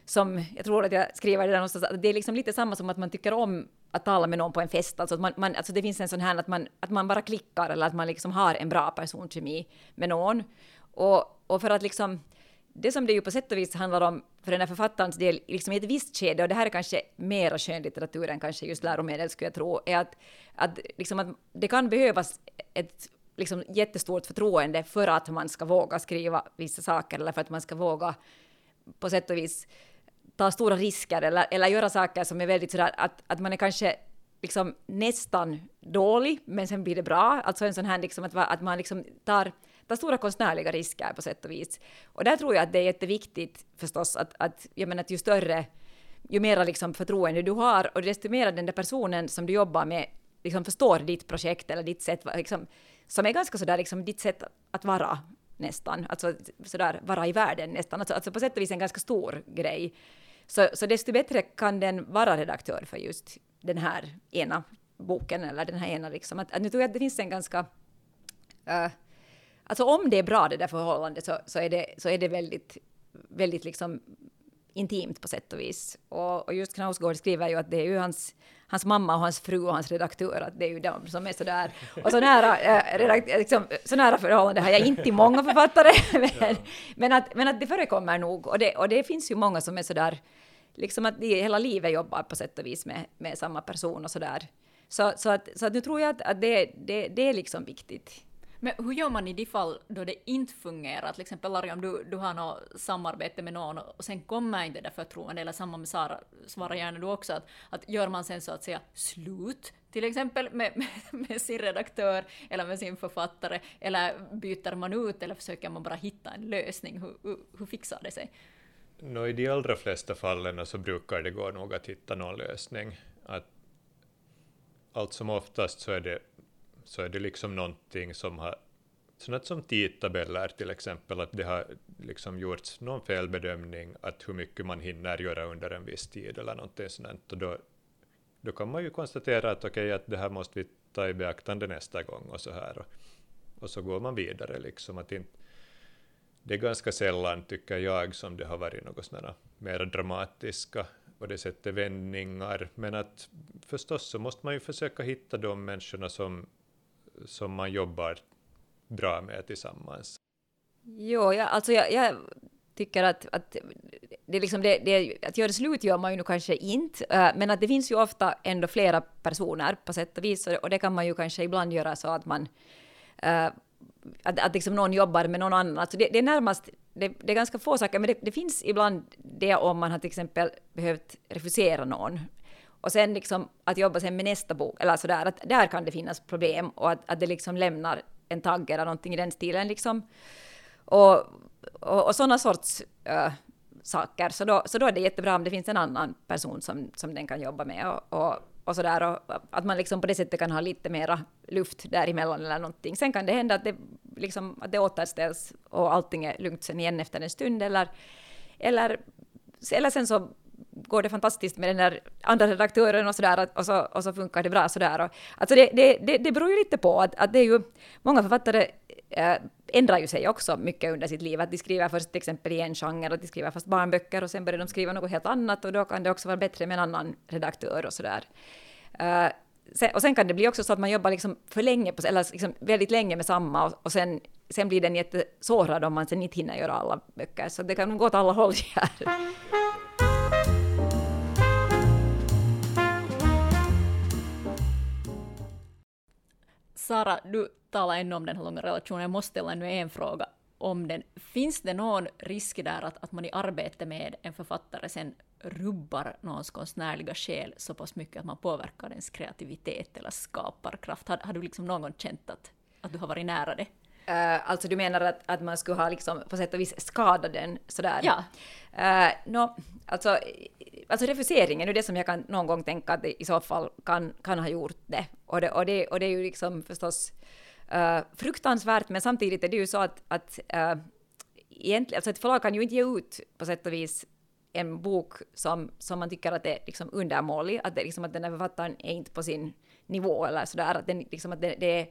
som jag tror att jag skriver det där någonstans, det är liksom lite samma som att man tycker om att tala med någon på en fest, alltså, att man, man, alltså det finns en sån här att man, att man bara klickar, eller att man liksom har en bra personkemi med någon, och, och för att liksom det som det ju på sätt och vis handlar om för den här författarens del liksom i ett visst skede, och det här är kanske mera skönlitteratur än kanske just läromedel skulle jag tro, är att, att, liksom att det kan behövas ett liksom jättestort förtroende för att man ska våga skriva vissa saker, eller för att man ska våga på sätt och vis ta stora risker eller, eller göra saker som är väldigt sådär att, att man är kanske liksom nästan dålig men sen blir det bra, alltså en sån här liksom att, att man liksom tar, tar stora konstnärliga risker på sätt och vis, och där tror jag att det är jätteviktigt förstås att, att, jag menar, att ju större ju mer liksom förtroende du har, och desto mer den där personen som du jobbar med liksom förstår ditt projekt eller ditt sätt liksom, som är ganska sådär liksom ditt sätt att vara nästan, alltså sådär vara i världen nästan, alltså, alltså på sätt och vis en ganska stor grej. Så, så desto bättre kan den vara redaktör för just den här ena boken eller den här ena liksom. Att, att nu tror jag att det finns en ganska, uh, alltså om det är bra det där förhållandet så, så, är, det, så är det väldigt, väldigt liksom intimt på sätt och vis. Och, och just Knausgård skriver ju att det är ju hans, hans mamma och hans fru och hans redaktör, att det är ju de som är sådär. Och så nära, eh, redakt- liksom, så nära förhållande har jag inte i många författare, men, men, att, men att det förekommer nog. Och det, och det finns ju många som är sådär, liksom att de hela livet jobbar på sätt och vis med, med samma person och sådär. Så, så, att, så att nu tror jag att, att det, det, det är liksom viktigt. Men hur gör man i de fall då det inte fungerar? Till exempel Larry, om du, du har något samarbete med någon och sen kommer inte det där förtroende, eller samma med Sara, svarar gärna du också, att, att gör man sen så att säga slut till exempel med, med, med sin redaktör eller med sin författare, eller byter man ut, eller försöker man bara hitta en lösning? Hur, hur, hur fixar det sig? No, i de allra flesta fallen så brukar det gå nog att hitta någon lösning. Att allt som oftast så är det så är det liksom någonting som har, sådant som tidtabeller till exempel, att det har liksom gjorts någon felbedömning att hur mycket man hinner göra under en viss tid eller någonting sådant, och då, då kan man ju konstatera att okej, okay, att det här måste vi ta i beaktande nästa gång och så här, och, och så går man vidare liksom, att in, det är ganska sällan tycker jag som det har varit något sådana mer dramatiska på det sättet vändningar, men att förstås så måste man ju försöka hitta de människorna som som man jobbar bra med tillsammans. Jo, jag, alltså jag, jag tycker att, att, det liksom det, det, att göra slut gör man ju nog kanske inte, uh, men att det finns ju ofta ändå flera personer på sätt och vis, och det, och det kan man ju kanske ibland göra så att man uh, att, att liksom någon jobbar med någon annan. Alltså det, det är närmast det, det är ganska få saker, men det, det finns ibland det om man har till exempel behövt refusera någon. Och sen liksom att jobba sen med nästa bok, eller så där, att där kan det finnas problem och att, att det liksom lämnar en tagg eller någonting i den stilen liksom. Och, och, och sådana sorts äh, saker. Så då, så då är det jättebra om det finns en annan person som, som den kan jobba med och, och, och sådär. Och att man liksom på det sättet kan ha lite mera luft däremellan eller någonting. Sen kan det hända att det, liksom, att det återställs och allting är lugnt sen igen efter en stund. Eller, eller, eller sen så går det fantastiskt med den där andra redaktören och sådär och så, och så funkar det bra sådär. Och, alltså det, det, det, det beror ju lite på att, att det är ju många författare äh, ändrar ju sig också mycket under sitt liv. Att de skriver först till exempel i en genre, att de skriver fast barnböcker och sen börjar de skriva något helt annat och då kan det också vara bättre med en annan redaktör och sådär. Uh, sen, och sen kan det bli också så att man jobbar liksom för länge, på, eller liksom väldigt länge med samma och, och sen, sen blir den jättesårad om man sen inte hinner göra alla böcker. Så det kan gå åt alla håll här. Sara, du talar ännu om den här långa relationen. Jag måste ställa ännu en fråga om den. Finns det någon risk där att, att man i arbete med en författare sen rubbar någons konstnärliga själ så pass mycket att man påverkar ens kreativitet eller skaparkraft? Har, har du liksom någon känt att, att du har varit nära det? Uh, alltså du menar att, att man skulle ha liksom, på sätt och vis skadat den sådär? Ja. Uh, no, alltså, alltså refuseringen är det som jag kan någon gång tänka att i så fall kan, kan ha gjort det. Och det, och det, och det är ju liksom förstås uh, fruktansvärt, men samtidigt är det ju så att, att uh, egentligen, alltså ett förlag kan ju inte ge ut på sätt och vis en bok som, som man tycker att är liksom undermålig, att, det, liksom, att den här författaren är inte på sin nivå eller sådär, att, den, liksom, att det, det är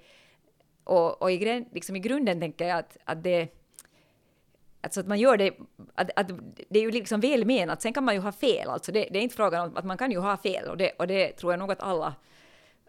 Och, och i, liksom i grunden tänker jag att, att det alltså att man gör det att, att det är ju liksom välmenat, sen kan man ju ha fel, alltså det, det är inte frågan om att man kan ju ha fel och det, och det tror jag nog att alla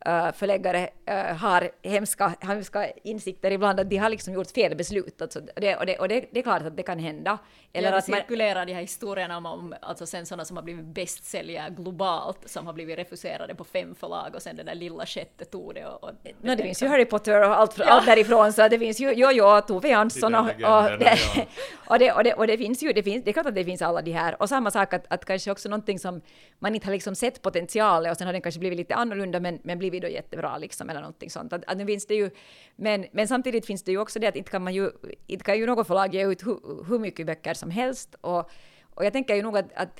uh, förläggare uh, har hemska, hemska insikter ibland att de har liksom gjort fel beslut alltså det, och, det, och det, det är klart att det kan hända. Eller ja, det cirkulerar man, de här historierna om alltså sen sådana som har blivit bästsäljare globalt som har blivit refuserade på fem förlag och sen den där lilla sjätte tog det. Och, och det, no, det finns som ju Harry Potter och allt, ja. allt därifrån, så det finns ju jo, jo, Tove Jansson och, och, det, och, det, och, det, och det finns ju, det, finns, det är klart att det finns alla de här. Och samma sak att, att kanske också någonting som man inte har liksom sett potential och sen har den kanske blivit lite annorlunda men, men blivit då jättebra liksom eller någonting sånt. Att, att nu finns det ju, men, men samtidigt finns det ju också det att inte kan man ju, inte kan ju något förlag ge ut hur, hur mycket böcker som helst och, och jag tänker ju nog att, att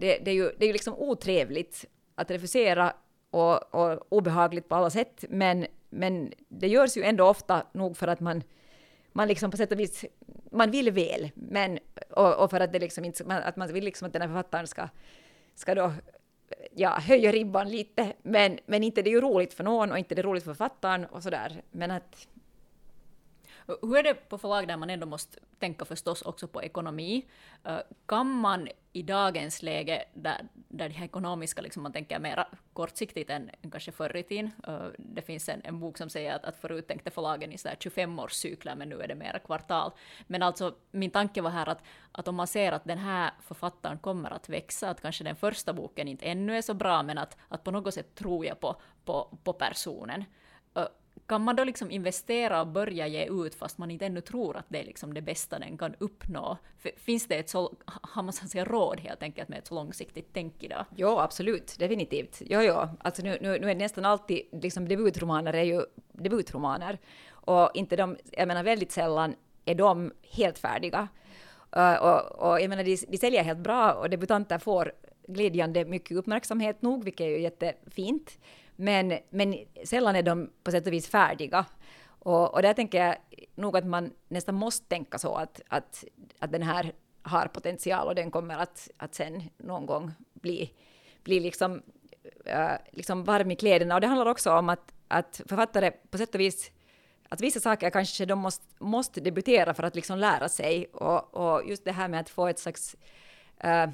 det, det är ju, det är ju liksom otrevligt att refusera och, och obehagligt på alla sätt men, men det görs ju ändå ofta nog för att man, man liksom på sätt och vis man vill väl men, och, och för att, det liksom inte, att man vill liksom att den här författaren ska, ska då ja, höja ribban lite men, men inte det är ju roligt för någon och inte det är roligt för författaren och sådär men att hur är det på förlag där man ändå måste tänka förstås också på ekonomi? Kan man i dagens läge, där, där det här ekonomiska, liksom man tänker mer kortsiktigt än, än kanske förr i tiden. Det finns en, en bok som säger att, att förut tänkte förlagen i så här tjugofem-årscykler, men nu är det mer kvartal. Men alltså, min tanke var här att, att om man ser att den här författaren kommer att växa, att kanske den första boken inte ännu är så bra, men att, att på något sätt tror jag på, på, på personen. Kan man då liksom investera och börja ge ut fast man inte ännu tror att det är liksom det bästa den kan uppnå? Finns det ett så, har man så att säga råd helt enkelt med ett så långsiktigt tänk idag? Ja, absolut. Definitivt. Ja, ja. Alltså nu, nu, nu är det nästan alltid, liksom debutromaner är ju debutromaner. Och inte de, jag menar väldigt sällan är de helt färdiga. Uh, och, och jag menar, de, de säljer helt bra och debutanter får glädjande mycket uppmärksamhet nog, vilket är ju jättefint. Men, men sällan är de på sätt och vis färdiga. Och, och där tänker jag nog att man nästan måste tänka så att, att, att den här har potential och den kommer att, att sen någon gång bli, bli liksom, äh, liksom varm i kläderna. Och det handlar också om att, att författare på sätt och vis, att vissa saker kanske de måste, måste debutera för att liksom lära sig. Och, och just det här med att få ett slags... Äh,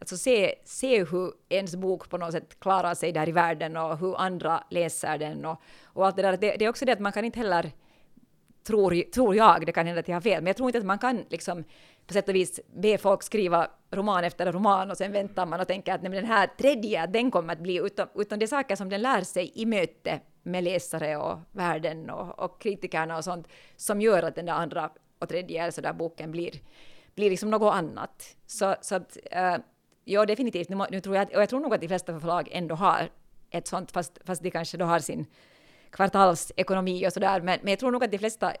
Alltså se, se hur ens bok på något sätt klarar sig där i världen och hur andra läser den och, och allt det där. Det, det är också det att man kan inte heller, tror, tror jag, det kan hända att jag har fel, men jag tror inte att man kan liksom på sätt och vis be folk skriva roman efter roman och sen väntar man och tänker att nej, den här tredje, den kommer att bli, utan, utan det är saker som den lär sig i möte med läsare och världen och, och kritikerna och sånt som gör att den där andra och tredje är så där boken blir, blir liksom något annat. Så, så att, eh, ja, definitivt. Nu, nu tror jag, och jag tror nog att de flesta förlag ändå har ett sånt, fast, fast de kanske då har sin kvartalsekonomi och sådär. Men, men jag tror nog att de flesta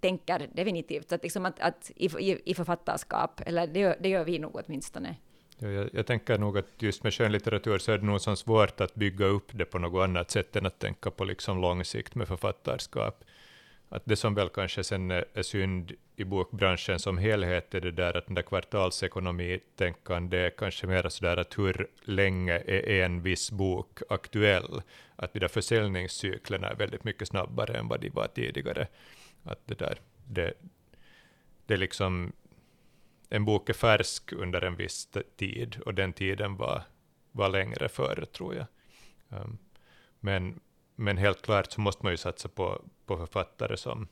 tänker definitivt att, liksom att, att i, i, i författarskap, eller det gör, det gör vi nog åtminstone. Jag, jag tänker nog att just med skönlitteratur så är det nog så svårt att bygga upp det på något annat sätt än att tänka på liksom lång sikt med författarskap. Att det som väl kanske sen är synd i bokbranschen som helhet är det där att den där kvartalsekonomi-tänkande är kanske mer sådär att hur länge är en viss bok aktuell? Att de där försäljningscyklerna är väldigt mycket snabbare än vad de var tidigare. Att det där, det, det är liksom... En bok är färsk under en viss tid och den tiden var, var längre förr, tror jag. Um, men, men helt klart så måste man ju satsa på, på författare som,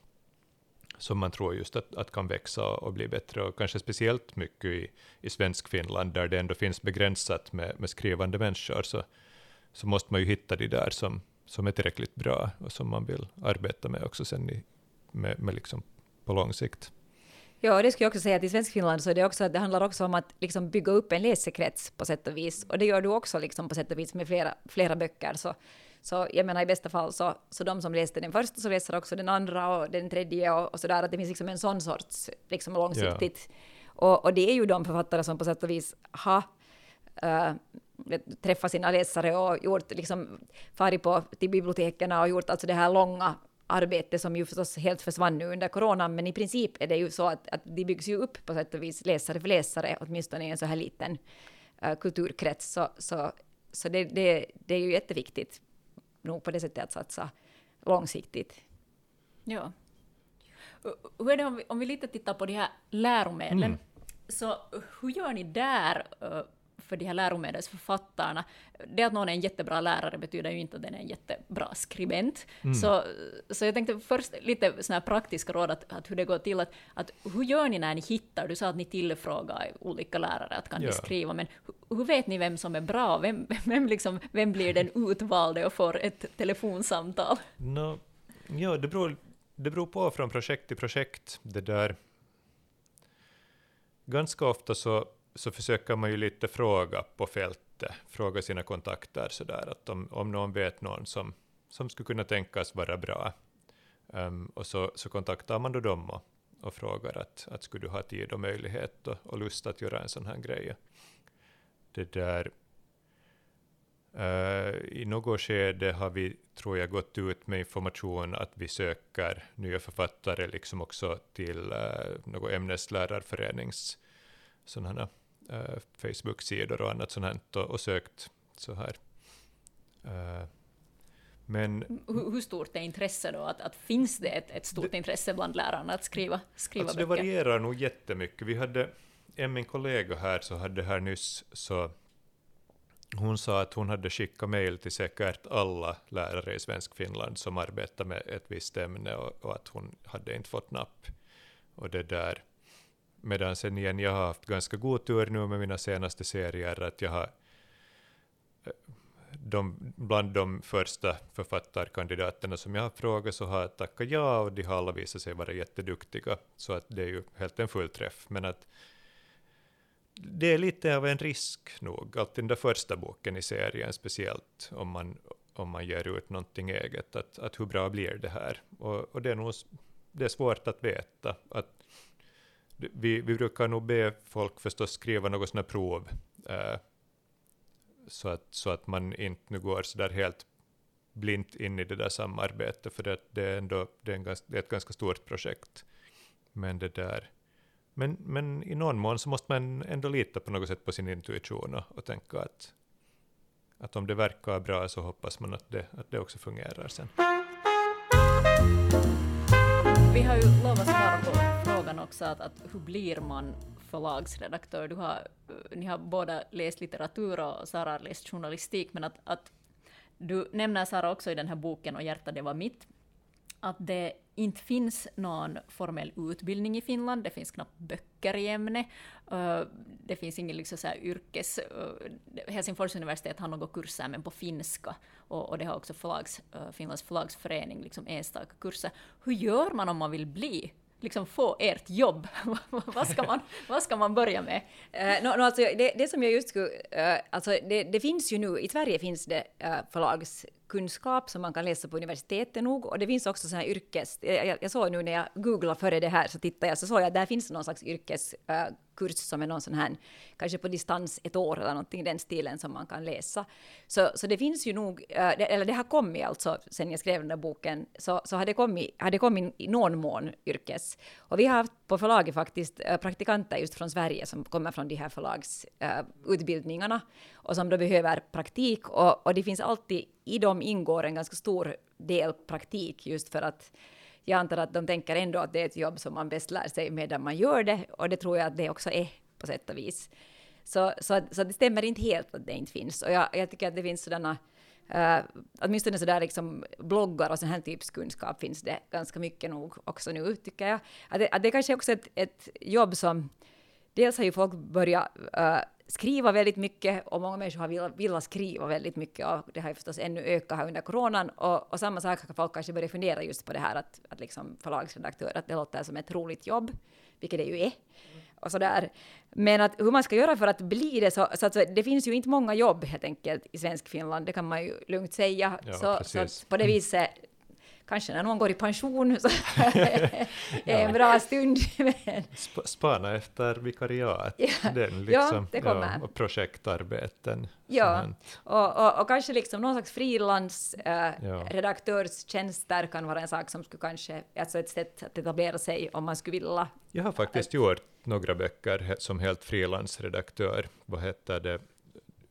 som man tror just att, att kan växa och bli bättre. Och kanske speciellt mycket i, i svensk Finland där det ändå finns begränsat med, med skrivande människor. Så, så måste man ju hitta de där som, som är tillräckligt bra och som man vill arbeta med också sen i, med, med liksom på lång sikt. Ja, det skulle jag också säga att i svensk Finland så är det också att det handlar också om att liksom bygga upp en läsekrets på sätt och vis. Och det gör du också liksom på sätt och vis med flera, flera böcker. Så, så jag menar i bästa fall så, så de som läste den första så läser också den andra och den tredje och, och sådär. Att det finns liksom en sån sorts liksom långsiktigt. Ja. Och, och det är ju de författare som på sätt och vis har äh, träffat sina läsare och gjort liksom farit på till bibliotekerna och gjort alltså det här långa arbete som ju förstås helt försvann nu under corona, men i princip är det ju så att, att det byggs ju upp på sätt och vis läsare för läsare, åtminstone i en så här liten uh, kulturkrets, så, så, så det, det, det är ju jätteviktigt nog på det sättet att satsa långsiktigt. Ja. Hur är det om vi, om vi lite tittar på de här läromedlen, mm. så hur gör ni där uh, för de här läromedelsförfattarna? Det att någon är en jättebra lärare betyder ju inte att den är en jättebra skribent. Mm. Så, så jag tänkte först lite såna här praktiska råd att, att hur det går till. Att, att hur gör ni när ni hittar? Du sa att ni tillfrågar olika lärare att kan ja. ni skriva, men hur, hur vet ni vem som är bra? Vem, vem, liksom, vem blir den utvalde och får ett telefonsamtal? No, ja, det beror, det beror på från projekt till projekt. Det där. Ganska ofta så så försöker man ju lite fråga på fältet, fråga sina kontakter sådär, att om, om någon vet någon som, som skulle kunna tänkas vara bra, um, och så, så kontaktar man då dem och, och frågar att, att skulle du ha tid och möjlighet och, och lust att göra en sån här grej. Det där, uh, i något skede har vi, tror jag, gått ut med information att vi söker nya författare liksom också till uh, någon ämneslärarförenings sådana uh, Facebook-sidor och annat sånt och, och sökt så här. Uh, men, hur, hur stort är intresse då? Att, att finns det ett, ett stort det, intresse bland lärarna att skriva, skriva alltså böcker? Det varierar nog jättemycket. Vi hade en min kollega här så hade här nyss, så hon sa att hon hade skickat mejl till säkert alla lärare i svensk Finland som arbetar med ett visst ämne och, och att hon hade inte fått napp. Och det där. Medan sen igen, jag har haft ganska god tur nu med mina senaste serier, att jag har de, bland de första författarkandidaterna som jag har frågat så har jag tackat ja, och de har alla visat sig vara jätteduktiga, så att det är ju helt en full träff. Men att det är lite av en risk nog, att den där första boken i serien speciellt, om man, om man ger ut någonting eget, att, att hur bra blir det här? Och, och det är nog det är svårt att veta, att Vi, vi brukar nog be folk förstås skriva något sådana prov eh, så, att, så att man inte nu går så där helt blint in i det där samarbetet, för det, det är ändå det är, en ganska, det är ett ganska stort projekt. Men, det där, men, men i någon mån så måste man ändå lita på något sätt på sin intuition och, och tänka att, att om det verkar bra så hoppas man att det, att det också fungerar sen. Vi har ju lovat svara på frågan också att, att hur blir man förlagsredaktör? Du har, ni har båda läst litteratur och Sara har läst journalistik, men att, att du nämner, Sara, också i den här boken Och hjärta det var mitt, att det inte finns någon formell utbildning i Finland, det finns knappt böcker i ämne, det finns ingen liksom så här yrkes... Helsingfors universitet har några kurser, men på finska, och, och det har också förlags, Finlands förlagsförening liksom enstaka kurser. Hur gör man om man vill bli liksom få ert jobb? vad, ska man, vad ska man börja med? Uh, no, no, alltså, det, det som jag just skulle... Uh, alltså, det, det finns ju nu, i Sverige finns det uh, förlagskunskap som man kan läsa på universiteten nog. Och det finns också sådana här yrkes... Jag, jag såg nu när jag googlade före det här så tittade jag så såg jag att där finns någon slags yrkeskurs uh, som är någon sån här, kanske på distans ett år eller någonting i den stilen som man kan läsa. Så, så det finns ju nog... Uh, det, eller det har kommit alltså, sen jag skrev den där boken, så, så har det kommit, har det kommit i någon mån yrkes. Och vi har haft på förlaget faktiskt praktikanter just från Sverige som kommer från de här förlagsutbildningarna uh, och som då behöver praktik och, och det finns alltid, i dem ingår en ganska stor del praktik just för att jag antar att de tänker ändå att det är ett jobb som man bäst lär sig medan man gör det och det tror jag att det också är på sätt och vis. Så, så, så det stämmer inte helt att det inte finns och jag, jag tycker att det finns sådana Uh, åtminstone sådär liksom bloggar och sån här typs kunskap finns det ganska mycket nog också nu tycker jag. Att det, att det kanske också är ett, ett jobb som dels har ju folk börjat uh, skriva väldigt mycket och många människor har vill, vill skriva väldigt mycket och det har ju förstås ännu ökat här under coronan och, och samma sak har folk kanske börjat fundera just på det här att, att liksom förlagsredaktör, att det låter som ett roligt jobb, vilket det ju är. Och sådär. Men att hur man ska göra för att bli det, så, så att, det finns ju inte många jobb helt enkelt i svensk Finland, det kan man ju lugnt säga. Ja, så, så att på det viset, kanske när någon går i pension så är en bra stund. Men... Sp- spana efter vikariat, ja. Den, liksom, ja, ja, och projektarbeten. Ja, och, och, och kanske liksom någon slags frilansredaktörstjänster eh, ja. kan vara en sak som skulle kanske, alltså ett sätt att etablera sig om man skulle vilja. Jag har faktiskt att... gjort några böcker som helt frilansredaktör, vad heter det,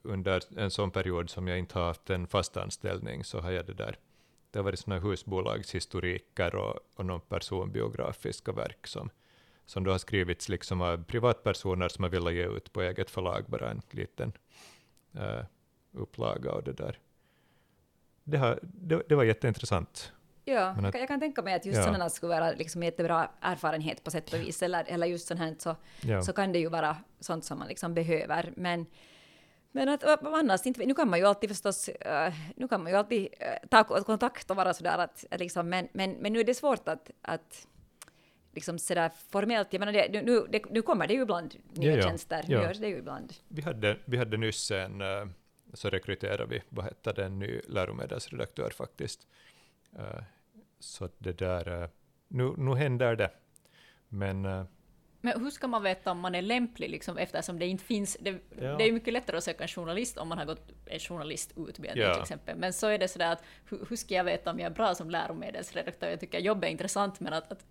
under en sån period som jag inte har haft en fast anställning så har jag det där. Det har varit sådana husbolagshistoriker och, och någon personbiografiska verk som, som då har skrivits liksom av privatpersoner som har velat ge ut på eget förlag, bara en liten uh, upplaga och det där. Det, har, det, det var jätteintressant. Ja, att, jag kan tänka mig att just ja. sådana skulle vara liksom jättebra erfarenhet på sätt och vis, eller, eller just sådant här så, ja. så kan det ju vara sånt som man liksom behöver, men Men att, annars inte, nu kan man ju alltid förstås, nu kan man ju alltid ta kontakt och vara sådär att, att liksom, men, men, men nu är det svårt att, att liksom sådär formellt, jag menar det, nu, det, nu kommer det ju ibland nya ja, ja. tjänster, ja. Görs det ju ibland. Vi hade, vi hade nyss en, så rekryterade vi, vad hette det, en ny läromedelsredaktör faktiskt. Så det där, nu, nu händer det, men... Men hur ska man veta om man är lämplig liksom, eftersom det inte finns, det, ja. det är mycket lättare att söka en journalist om man har gått en journalistutbildning ja. till exempel, men så är det sådär att hur, hur ska jag veta om jag är bra som läromedelsredaktör, jag tycker jobb är intressant men att, att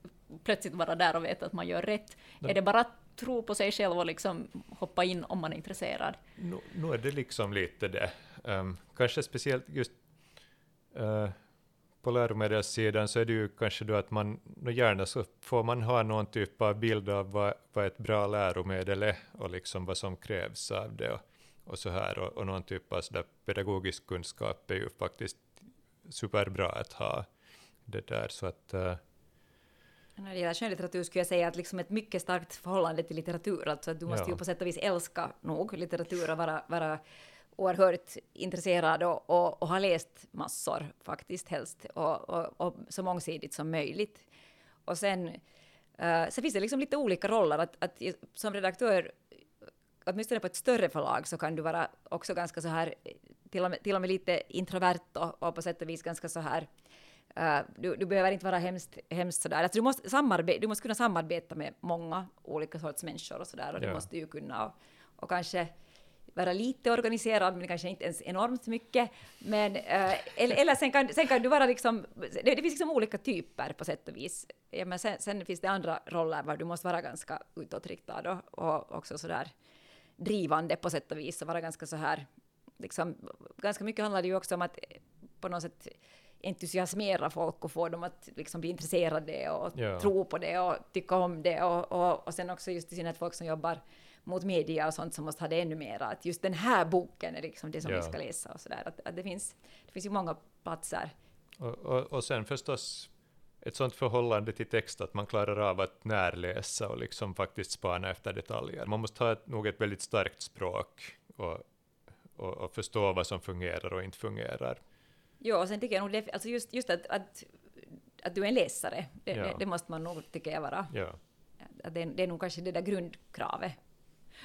plötsligt vara där och veta att man gör rätt, ja. är det bara att tro på sig själv och liksom hoppa in om man är intresserad? Nu, nu är det liksom lite det, um, kanske speciellt just uh, på läromedelssidan så är det ju kanske då att man gärna så får man ha någon typ av bild av vad, vad ett bra läromedel är och liksom vad som krävs av det och, och så här och, och någon typ av pedagogisk kunskap är ju faktiskt superbra att ha det där så att uh... När det gäller skönlitteratur skulle jag säga att liksom ett mycket starkt förhållande till litteratur, alltså att du måste ja. ju på sätt och vis älska nog litteratur och vara, vara oerhört intresserad och, och, och har läst massor faktiskt helst och, och, och så mångsidigt som möjligt. Och sen, uh, sen finns det liksom lite olika roller att, att som redaktör, åtminstone på ett större förlag så kan du vara också ganska så här till och med, till och med lite introvert och, och på sätt och vis ganska så här uh, du, du behöver inte vara hemskt, hemskt sådär. Alltså du måste, samarbe- du måste kunna samarbeta med många olika sorts människor och sådär och ja. du måste ju kunna och, och kanske vara lite organiserad, men kanske inte ens enormt mycket. Men, äh, eller eller sen, kan, sen kan du vara liksom... Det, det finns liksom olika typer på sätt och vis. Ja, men sen, sen finns det andra roller där du måste vara ganska utåtriktad och, och också sådär drivande på sätt och vis. Och vara ganska så här... Liksom, ganska mycket handlar det ju också om att på något sätt entusiasmera folk och få dem att liksom bli intresserade och ja. tro på det och tycka om det. Och, och, och sen också just i synnerhet folk som jobbar mot media och sånt som måste ha det ännu mer. Att just den här boken är liksom det som ja. vi ska läsa och sådär. Att, att det, finns, det finns ju många platser. Och, och, och sen förstås ett sånt förhållande till text att man klarar av att närläsa och liksom faktiskt spana efter detaljer. Man måste ha ett, nog ett väldigt starkt språk och, och, och förstå vad som fungerar och inte fungerar. Ja, och sen tycker jag nog det, alltså just, just att, att att du är en läsare. Det, ja. det, det måste man nog, tycker jag, vara. Ja. Det, det är nog kanske det där grundkravet.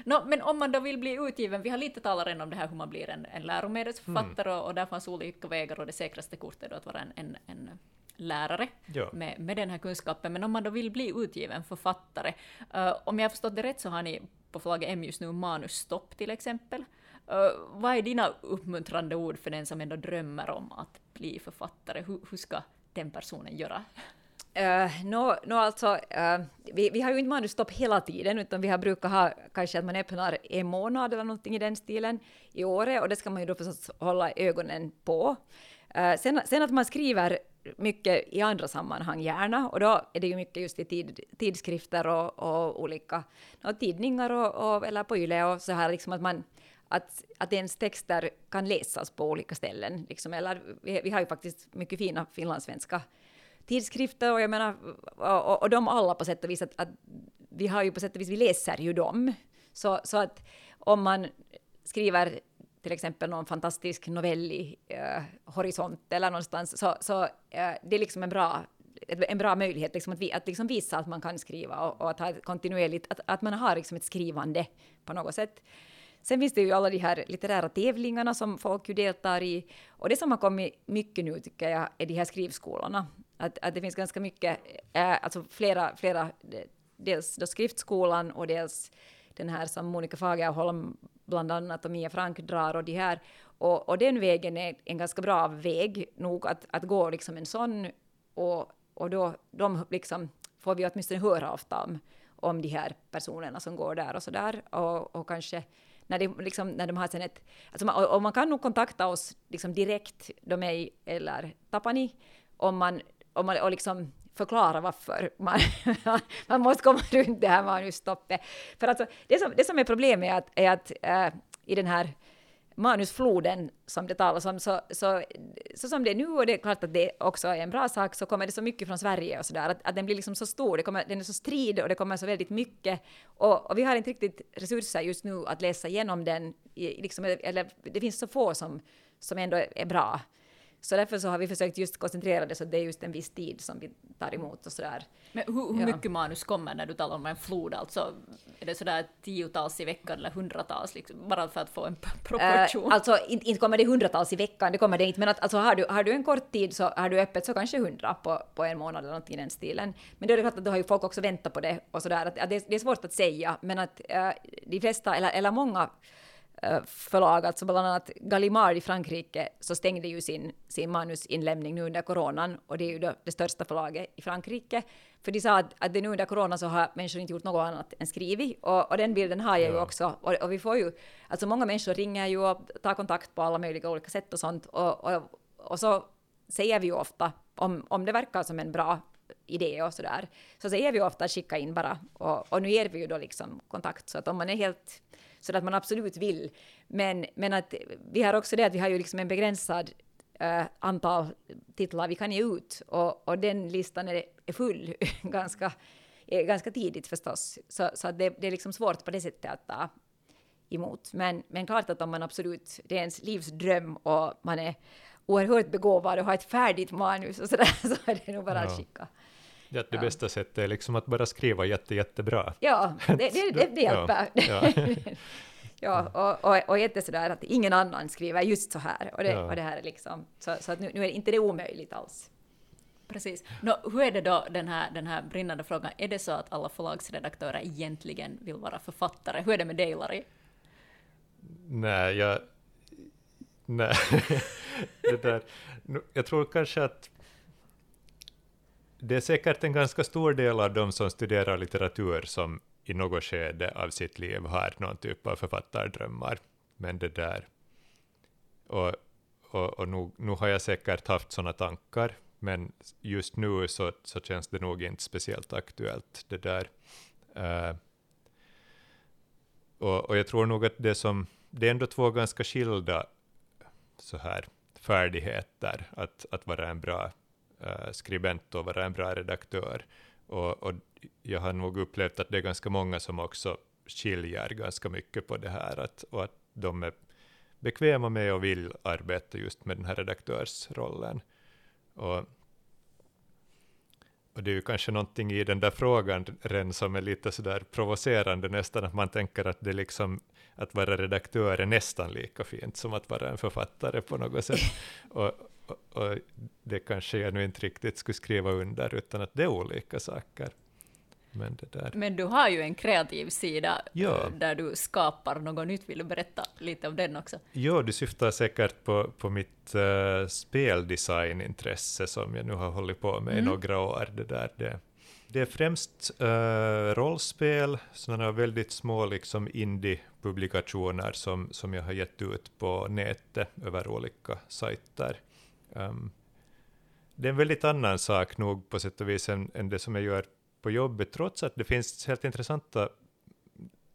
No, men om man då vill bli utgiven, vi har lite talat redan om det här hur man blir en, en läromedelsförfattare mm. och, och där fanns olika vägar och det säkraste kortet är att vara en, en, en lärare ja. med, med den här kunskapen. Men om man då vill bli utgiven författare, uh, om jag har förstått det rätt så har ni på förlaget M just nu manusstopp till exempel. Uh, vad är dina uppmuntrande ord för den som ändå drömmer om att bli författare? Hur, hur ska den personen göra? Uh, no, no, alltså, uh, vi, vi har ju inte manusstopp hela tiden, utan vi har brukat ha kanske att man öppnar en månad eller någonting i den stilen i året, och det ska man ju då förstås hålla ögonen på. Uh, sen, sen att man skriver mycket i andra sammanhang gärna, och då är det ju mycket just i tid, tidskrifter och, och olika no, tidningar och, och, eller på Yle och så här, liksom att man Att, att ens texter kan läsas på olika ställen. Liksom. Eller, vi, vi har ju faktiskt mycket fina finlandssvenska tidskrifter och, jag menar, och, och de alla på sätt och vis. Att, att vi har ju på sätt och vis, vi läser ju dem. Så, så att om man skriver till exempel någon fantastisk novell i eh, Horisont eller någonstans. Så, så eh, det är liksom en bra, en bra möjlighet liksom, att, vi, att liksom visa att man kan skriva. Och, och att, ha kontinuerligt, att, att man har liksom ett skrivande på något sätt. Sen finns det ju alla de här litterära tävlingarna som folk ju deltar i. Och det som har kommit mycket nu tycker jag är de här skrivskolorna. Att, att det finns ganska mycket, äh, alltså flera, flera, dels då skriftskolan och dels den här som Monika Fagerholm bland annat och Mia Frank drar och de här. Och, och den vägen är en ganska bra väg nog att, att gå liksom en sån. Och, och då de liksom, får vi åtminstone höra ofta om, om de här personerna som går där och så där. Och, och kanske... När de, liksom, när de har sen ett, alltså man, och man kan nog kontakta oss liksom direkt, de mig eller Tapani, om man, om man och liksom förklara varför man, man måste komma runt det här manusstoppet. För alltså, det, som, det som är problemet är att, är att äh, i den här manusfloden som det talas om, så, så, så som det är nu, och det är klart att det också är en bra sak, så kommer det så mycket från Sverige och sådär, att, att den blir liksom så stor, det kommer, den är så strid och det kommer så väldigt mycket, och, och vi har inte riktigt resurser just nu att läsa igenom den, liksom, eller det finns så få som, som ändå är bra, så därför så har vi försökt just koncentrera det så det är just en viss tid som vi tar emot och sådär. Men hur, hur mycket ja. manus kommer när du talar om en flod? Alltså, är det sådär tiotals i veckan eller hundratals? Liksom, bara för att få en proportion. Äh, alltså inte, inte kommer det hundratals i veckan, det kommer det inte. Men att, alltså, har, du, har du en kort tid så har du öppet så kanske hundra på, på en månad eller någonting i den stilen. Men då är det klart att då har ju folk också väntat på det och sådär. Att, att det, är, det är svårt att säga, men att äh, de flesta eller, eller många förlag, alltså bland annat Gallimard i Frankrike, så stängde ju sin, sin manusinlämning nu under coronan, och det är ju då det största förlaget i Frankrike, för de sa att, att det nu under corona så har människor inte gjort något annat än skrivit, och, och den bilden har jag ja. ju också, och, och vi får ju, alltså många människor ringer ju och tar kontakt på alla möjliga olika sätt och sånt, och, och, och så säger vi ju ofta, om, om det verkar som en bra idé och sådär, så säger vi ofta skicka in bara, och, och nu ger vi ju då liksom kontakt, så att om man är helt så att man absolut vill. Men, men att vi har också det att vi har ju liksom en begränsad äh, antal titlar vi kan ge ut. Och, och den listan är, är full ganska, är ganska tidigt förstås. Så, så det, det är liksom svårt på det sättet att ta emot. Men, men klart att om man absolut, det är ens livsdröm och man är oerhört begåvad och har ett färdigt manus och sådär, så är det nog bara att skicka. Ja, det bästa ja. sättet är liksom att bara skriva jätte, jättebra. Ja, det, det, det, det hjälper. Ja, ja. ja och, och, och inte sådär att ingen annan skriver just så här. Och det, ja. och det här är liksom, så, så att nu, nu är det inte det omöjligt alls. Precis. Nå, hur är det då, den här, den här brinnande frågan, är det så att alla förlagsredaktörer egentligen vill vara författare? Hur är det med dig, Larry? Nej, jag... Nej. det där, jag tror kanske att det är säkert en ganska stor del av de som studerar litteratur som i något skede av sitt liv har någon typ av författardrömmar. Men det där... Och, och, och nu, nu har jag säkert haft sådana tankar, men just nu så, så känns det nog inte speciellt aktuellt det där. Uh, och, och jag tror nog att det som... Det är ändå två ganska skilda så här, färdigheter att, att vara en bra... Uh, skribent och vara en bra redaktör, och, och jag har nog upplevt att det är ganska många som också skiljer ganska mycket på det här, att, och att de är bekväma med och vill arbeta just med den här redaktörsrollen, och, Och det är ju kanske någonting i den där frågan Ren, som är lite sådär provocerande nästan, att man tänker att det liksom, att vara redaktör är nästan lika fint som att vara en författare på något sätt. Och, och, och det kanske jag nu inte riktigt skulle skriva under, utan att det är olika saker. Men, det där. Men du har ju en kreativ sida, ja, där du skapar något nytt. Vill du berätta lite om den också? Ja, du syftar säkert på, på mitt uh, speldesignintresse som jag nu har hållit på med mm. i några år. Det, där, det, det är främst uh, rollspel, sådana väldigt små liksom indie-publikationer som, som jag har gett ut på nätet över olika sajter. Um, det är en väldigt annan sak nog på sätt och vis än, än det som jag gör på jobbet, trots att det finns helt intressanta,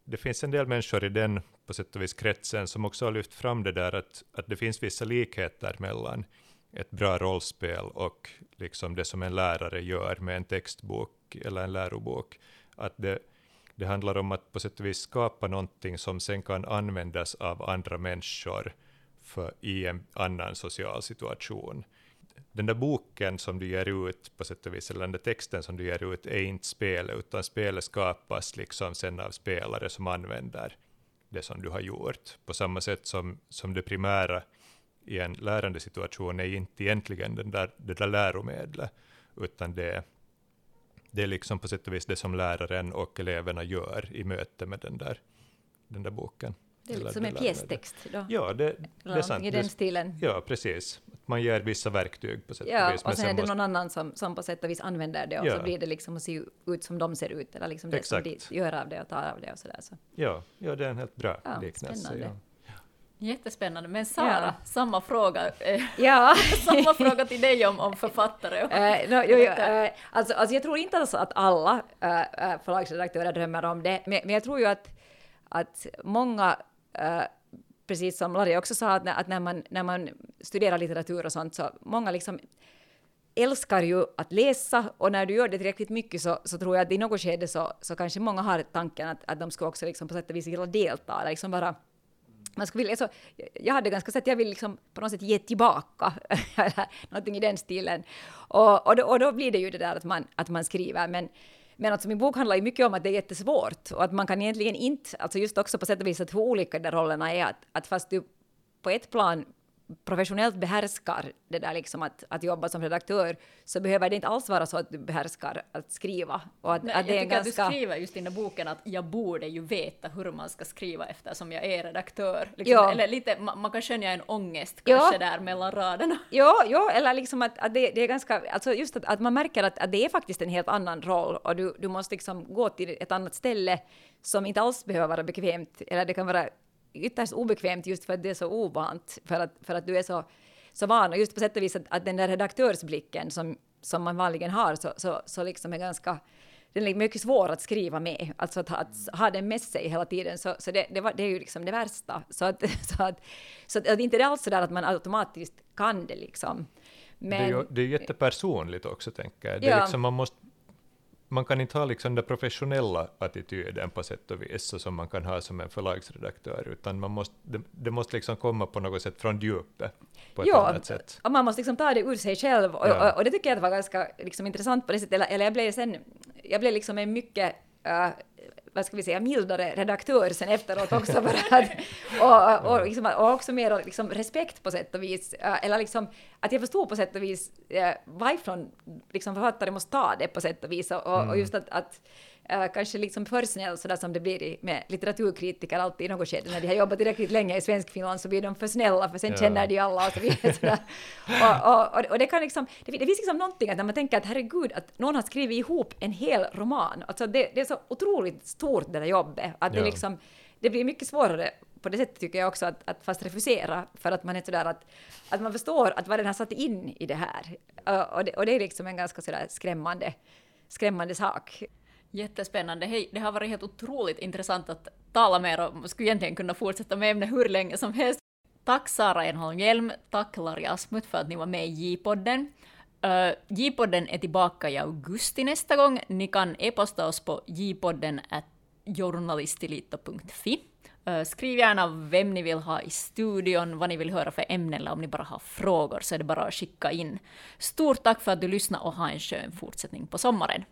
det finns en del människor i den på sätt och vis kretsen som också har lyft fram det där att, att det finns vissa likheter mellan ett bra rollspel och liksom det som en lärare gör med en textbok eller en lärobok, att det, det handlar om att på sätt och vis skapa någonting som sen kan användas av andra människor för, i en annan social situation. Den där boken som du ger ut på sätt och vis, eller den där texten som du ger ut, är inte spel, utan spelet skapas liksom sen av spelare som använder det som du har gjort. På samma sätt som, som det primära i en lärande situation är inte egentligen den där, det där läromedlet, utan det, det är liksom på sätt och vis det som läraren och eleverna gör i möte med den där, den där boken. Det är som en pjästext då. Ja, det, det är sant. I den stilen. Ja, precis. Man ger vissa verktyg på sätt och ja, vis. Ja, och sen är det måste... någon annan som, som på sätt och vis använder det och ja. Så blir det liksom att se ut som de ser ut. Eller liksom exakt. Det som de gör av det och tar av det och sådär. Så. Ja, ja, det är en helt bra ja, liknelse. Spännande. Ja. Jättespännande. Men Sara, ja. samma fråga eh, ja. samma fråga till dig om, om författare. uh, no, jo, jo, uh, alltså, alltså jag tror inte alltså att alla uh, förlagsredaktörer drömmer om det. Men, men jag tror ju att, att många... Uh, precis som Larry också sa, att när, att när, man, när man studerar litteratur och sånt, så många liksom älskar ju att läsa, och när du gör det tillräckligt mycket så, så tror jag att i något skede så, så kanske många har tanken att, att de ska också liksom på sätt och vis vilja delta, eller liksom bara man skulle vilja, så jag hade ganska sett att jag vill liksom på något sätt ge tillbaka någonting i den stilen, och, och, då, och då blir det ju det där att man, att man skriver, men Men alltså min bok handlar ju mycket om att det är jättesvårt och att man kan egentligen inte, alltså just också på sätt och vis att hur olika de rollerna är, att, att fast du på ett plan professionellt behärskar det där liksom att, att jobba som redaktör, så behöver det inte alls vara så att du behärskar att skriva. Och att, nej, att det jag är tycker ganska... att du skriver just i den boken att jag borde ju veta hur man ska skriva eftersom jag är redaktör. Liksom, ja. Eller lite, man, man kan känna en ångest kanske ja. där mellan raderna. Ja, ja eller liksom att, att det, det är ganska, alltså just att, att man märker att, att det är faktiskt en helt annan roll och du, du måste liksom gå till ett annat ställe som inte alls behöver vara bekvämt, eller det kan vara ytterst obekvämt just för att det är så ovant, för att, för att du är så, så van, och just på sätt och vis att, att den där redaktörsblicken som, som man vanligen har så, så, så liksom är ganska, den är mycket svår att skriva med, alltså att, att ha den med sig hela tiden, så, så det, det, var, det är ju liksom det värsta, så att, så att, så att, att inte det är alls så där att man automatiskt kan det liksom. Men, det är ju, det är jättepersonligt också tänker jag, det är ja. liksom man måste Man kan inte ha liksom den professionella attityden på sätt och vis som man kan ha som en förlagsredaktör, utan man måste, det, det måste liksom komma på något sätt från djupet på ett jo, annat sätt. Ja, man måste liksom ta det ur sig själv och, ja. och, och det tycker jag var ganska liksom, intressant på det sättet. Eller, eller jag blev, sen, jag blev liksom en mycket, uh, vad ska vi säga, mildare redaktör sen efteråt också. Bara, och, och, och, liksom, och också mer liksom, respekt på sätt och vis. Uh, eller liksom, att jag förstod på sätt och vis uh, varifrån liksom, författare måste ta det på sätt och vis. Och, mm. och just att, att uh, kanske liksom för snäll, sådär som det blir i, med litteraturkritiker alltid i något skede. När de har jobbat tillräckligt länge i Svenskfinland så blir de för snälla, för sen ja. känner de alla och så vidare. och, och, och, och det kan liksom, det, det finns liksom någonting att när man tänker att herregud, att någon har skrivit ihop en hel roman. Alltså det, det är så otroligt stort stort det där jobbet, att ja. det, liksom, det blir mycket svårare på det sättet tycker jag också att, att fast refusera, för att man är sådär att, att man förstår att vad den har satt in i det här, och det, och det är liksom en ganska sådär skrämmande skrämmande sak. Jättespännande. Hej, det har varit helt otroligt intressant att tala med er och skulle egentligen kunna fortsätta med ämnet hur länge som helst. Tack Sara Enholm-Hjelm, tack Larry Asmut för att ni var med i J-podden. Uh, J-podden är tillbaka i augusti nästa gång. Ni kan e-posta oss på j-podden at journalistilito punkt f i. Skriv gärna vem ni vill ha i studion, vad ni vill höra för ämnen, eller om ni bara har frågor så är det bara att skicka in. Stort tack för att du lyssnade och ha en skön fortsättning på sommaren.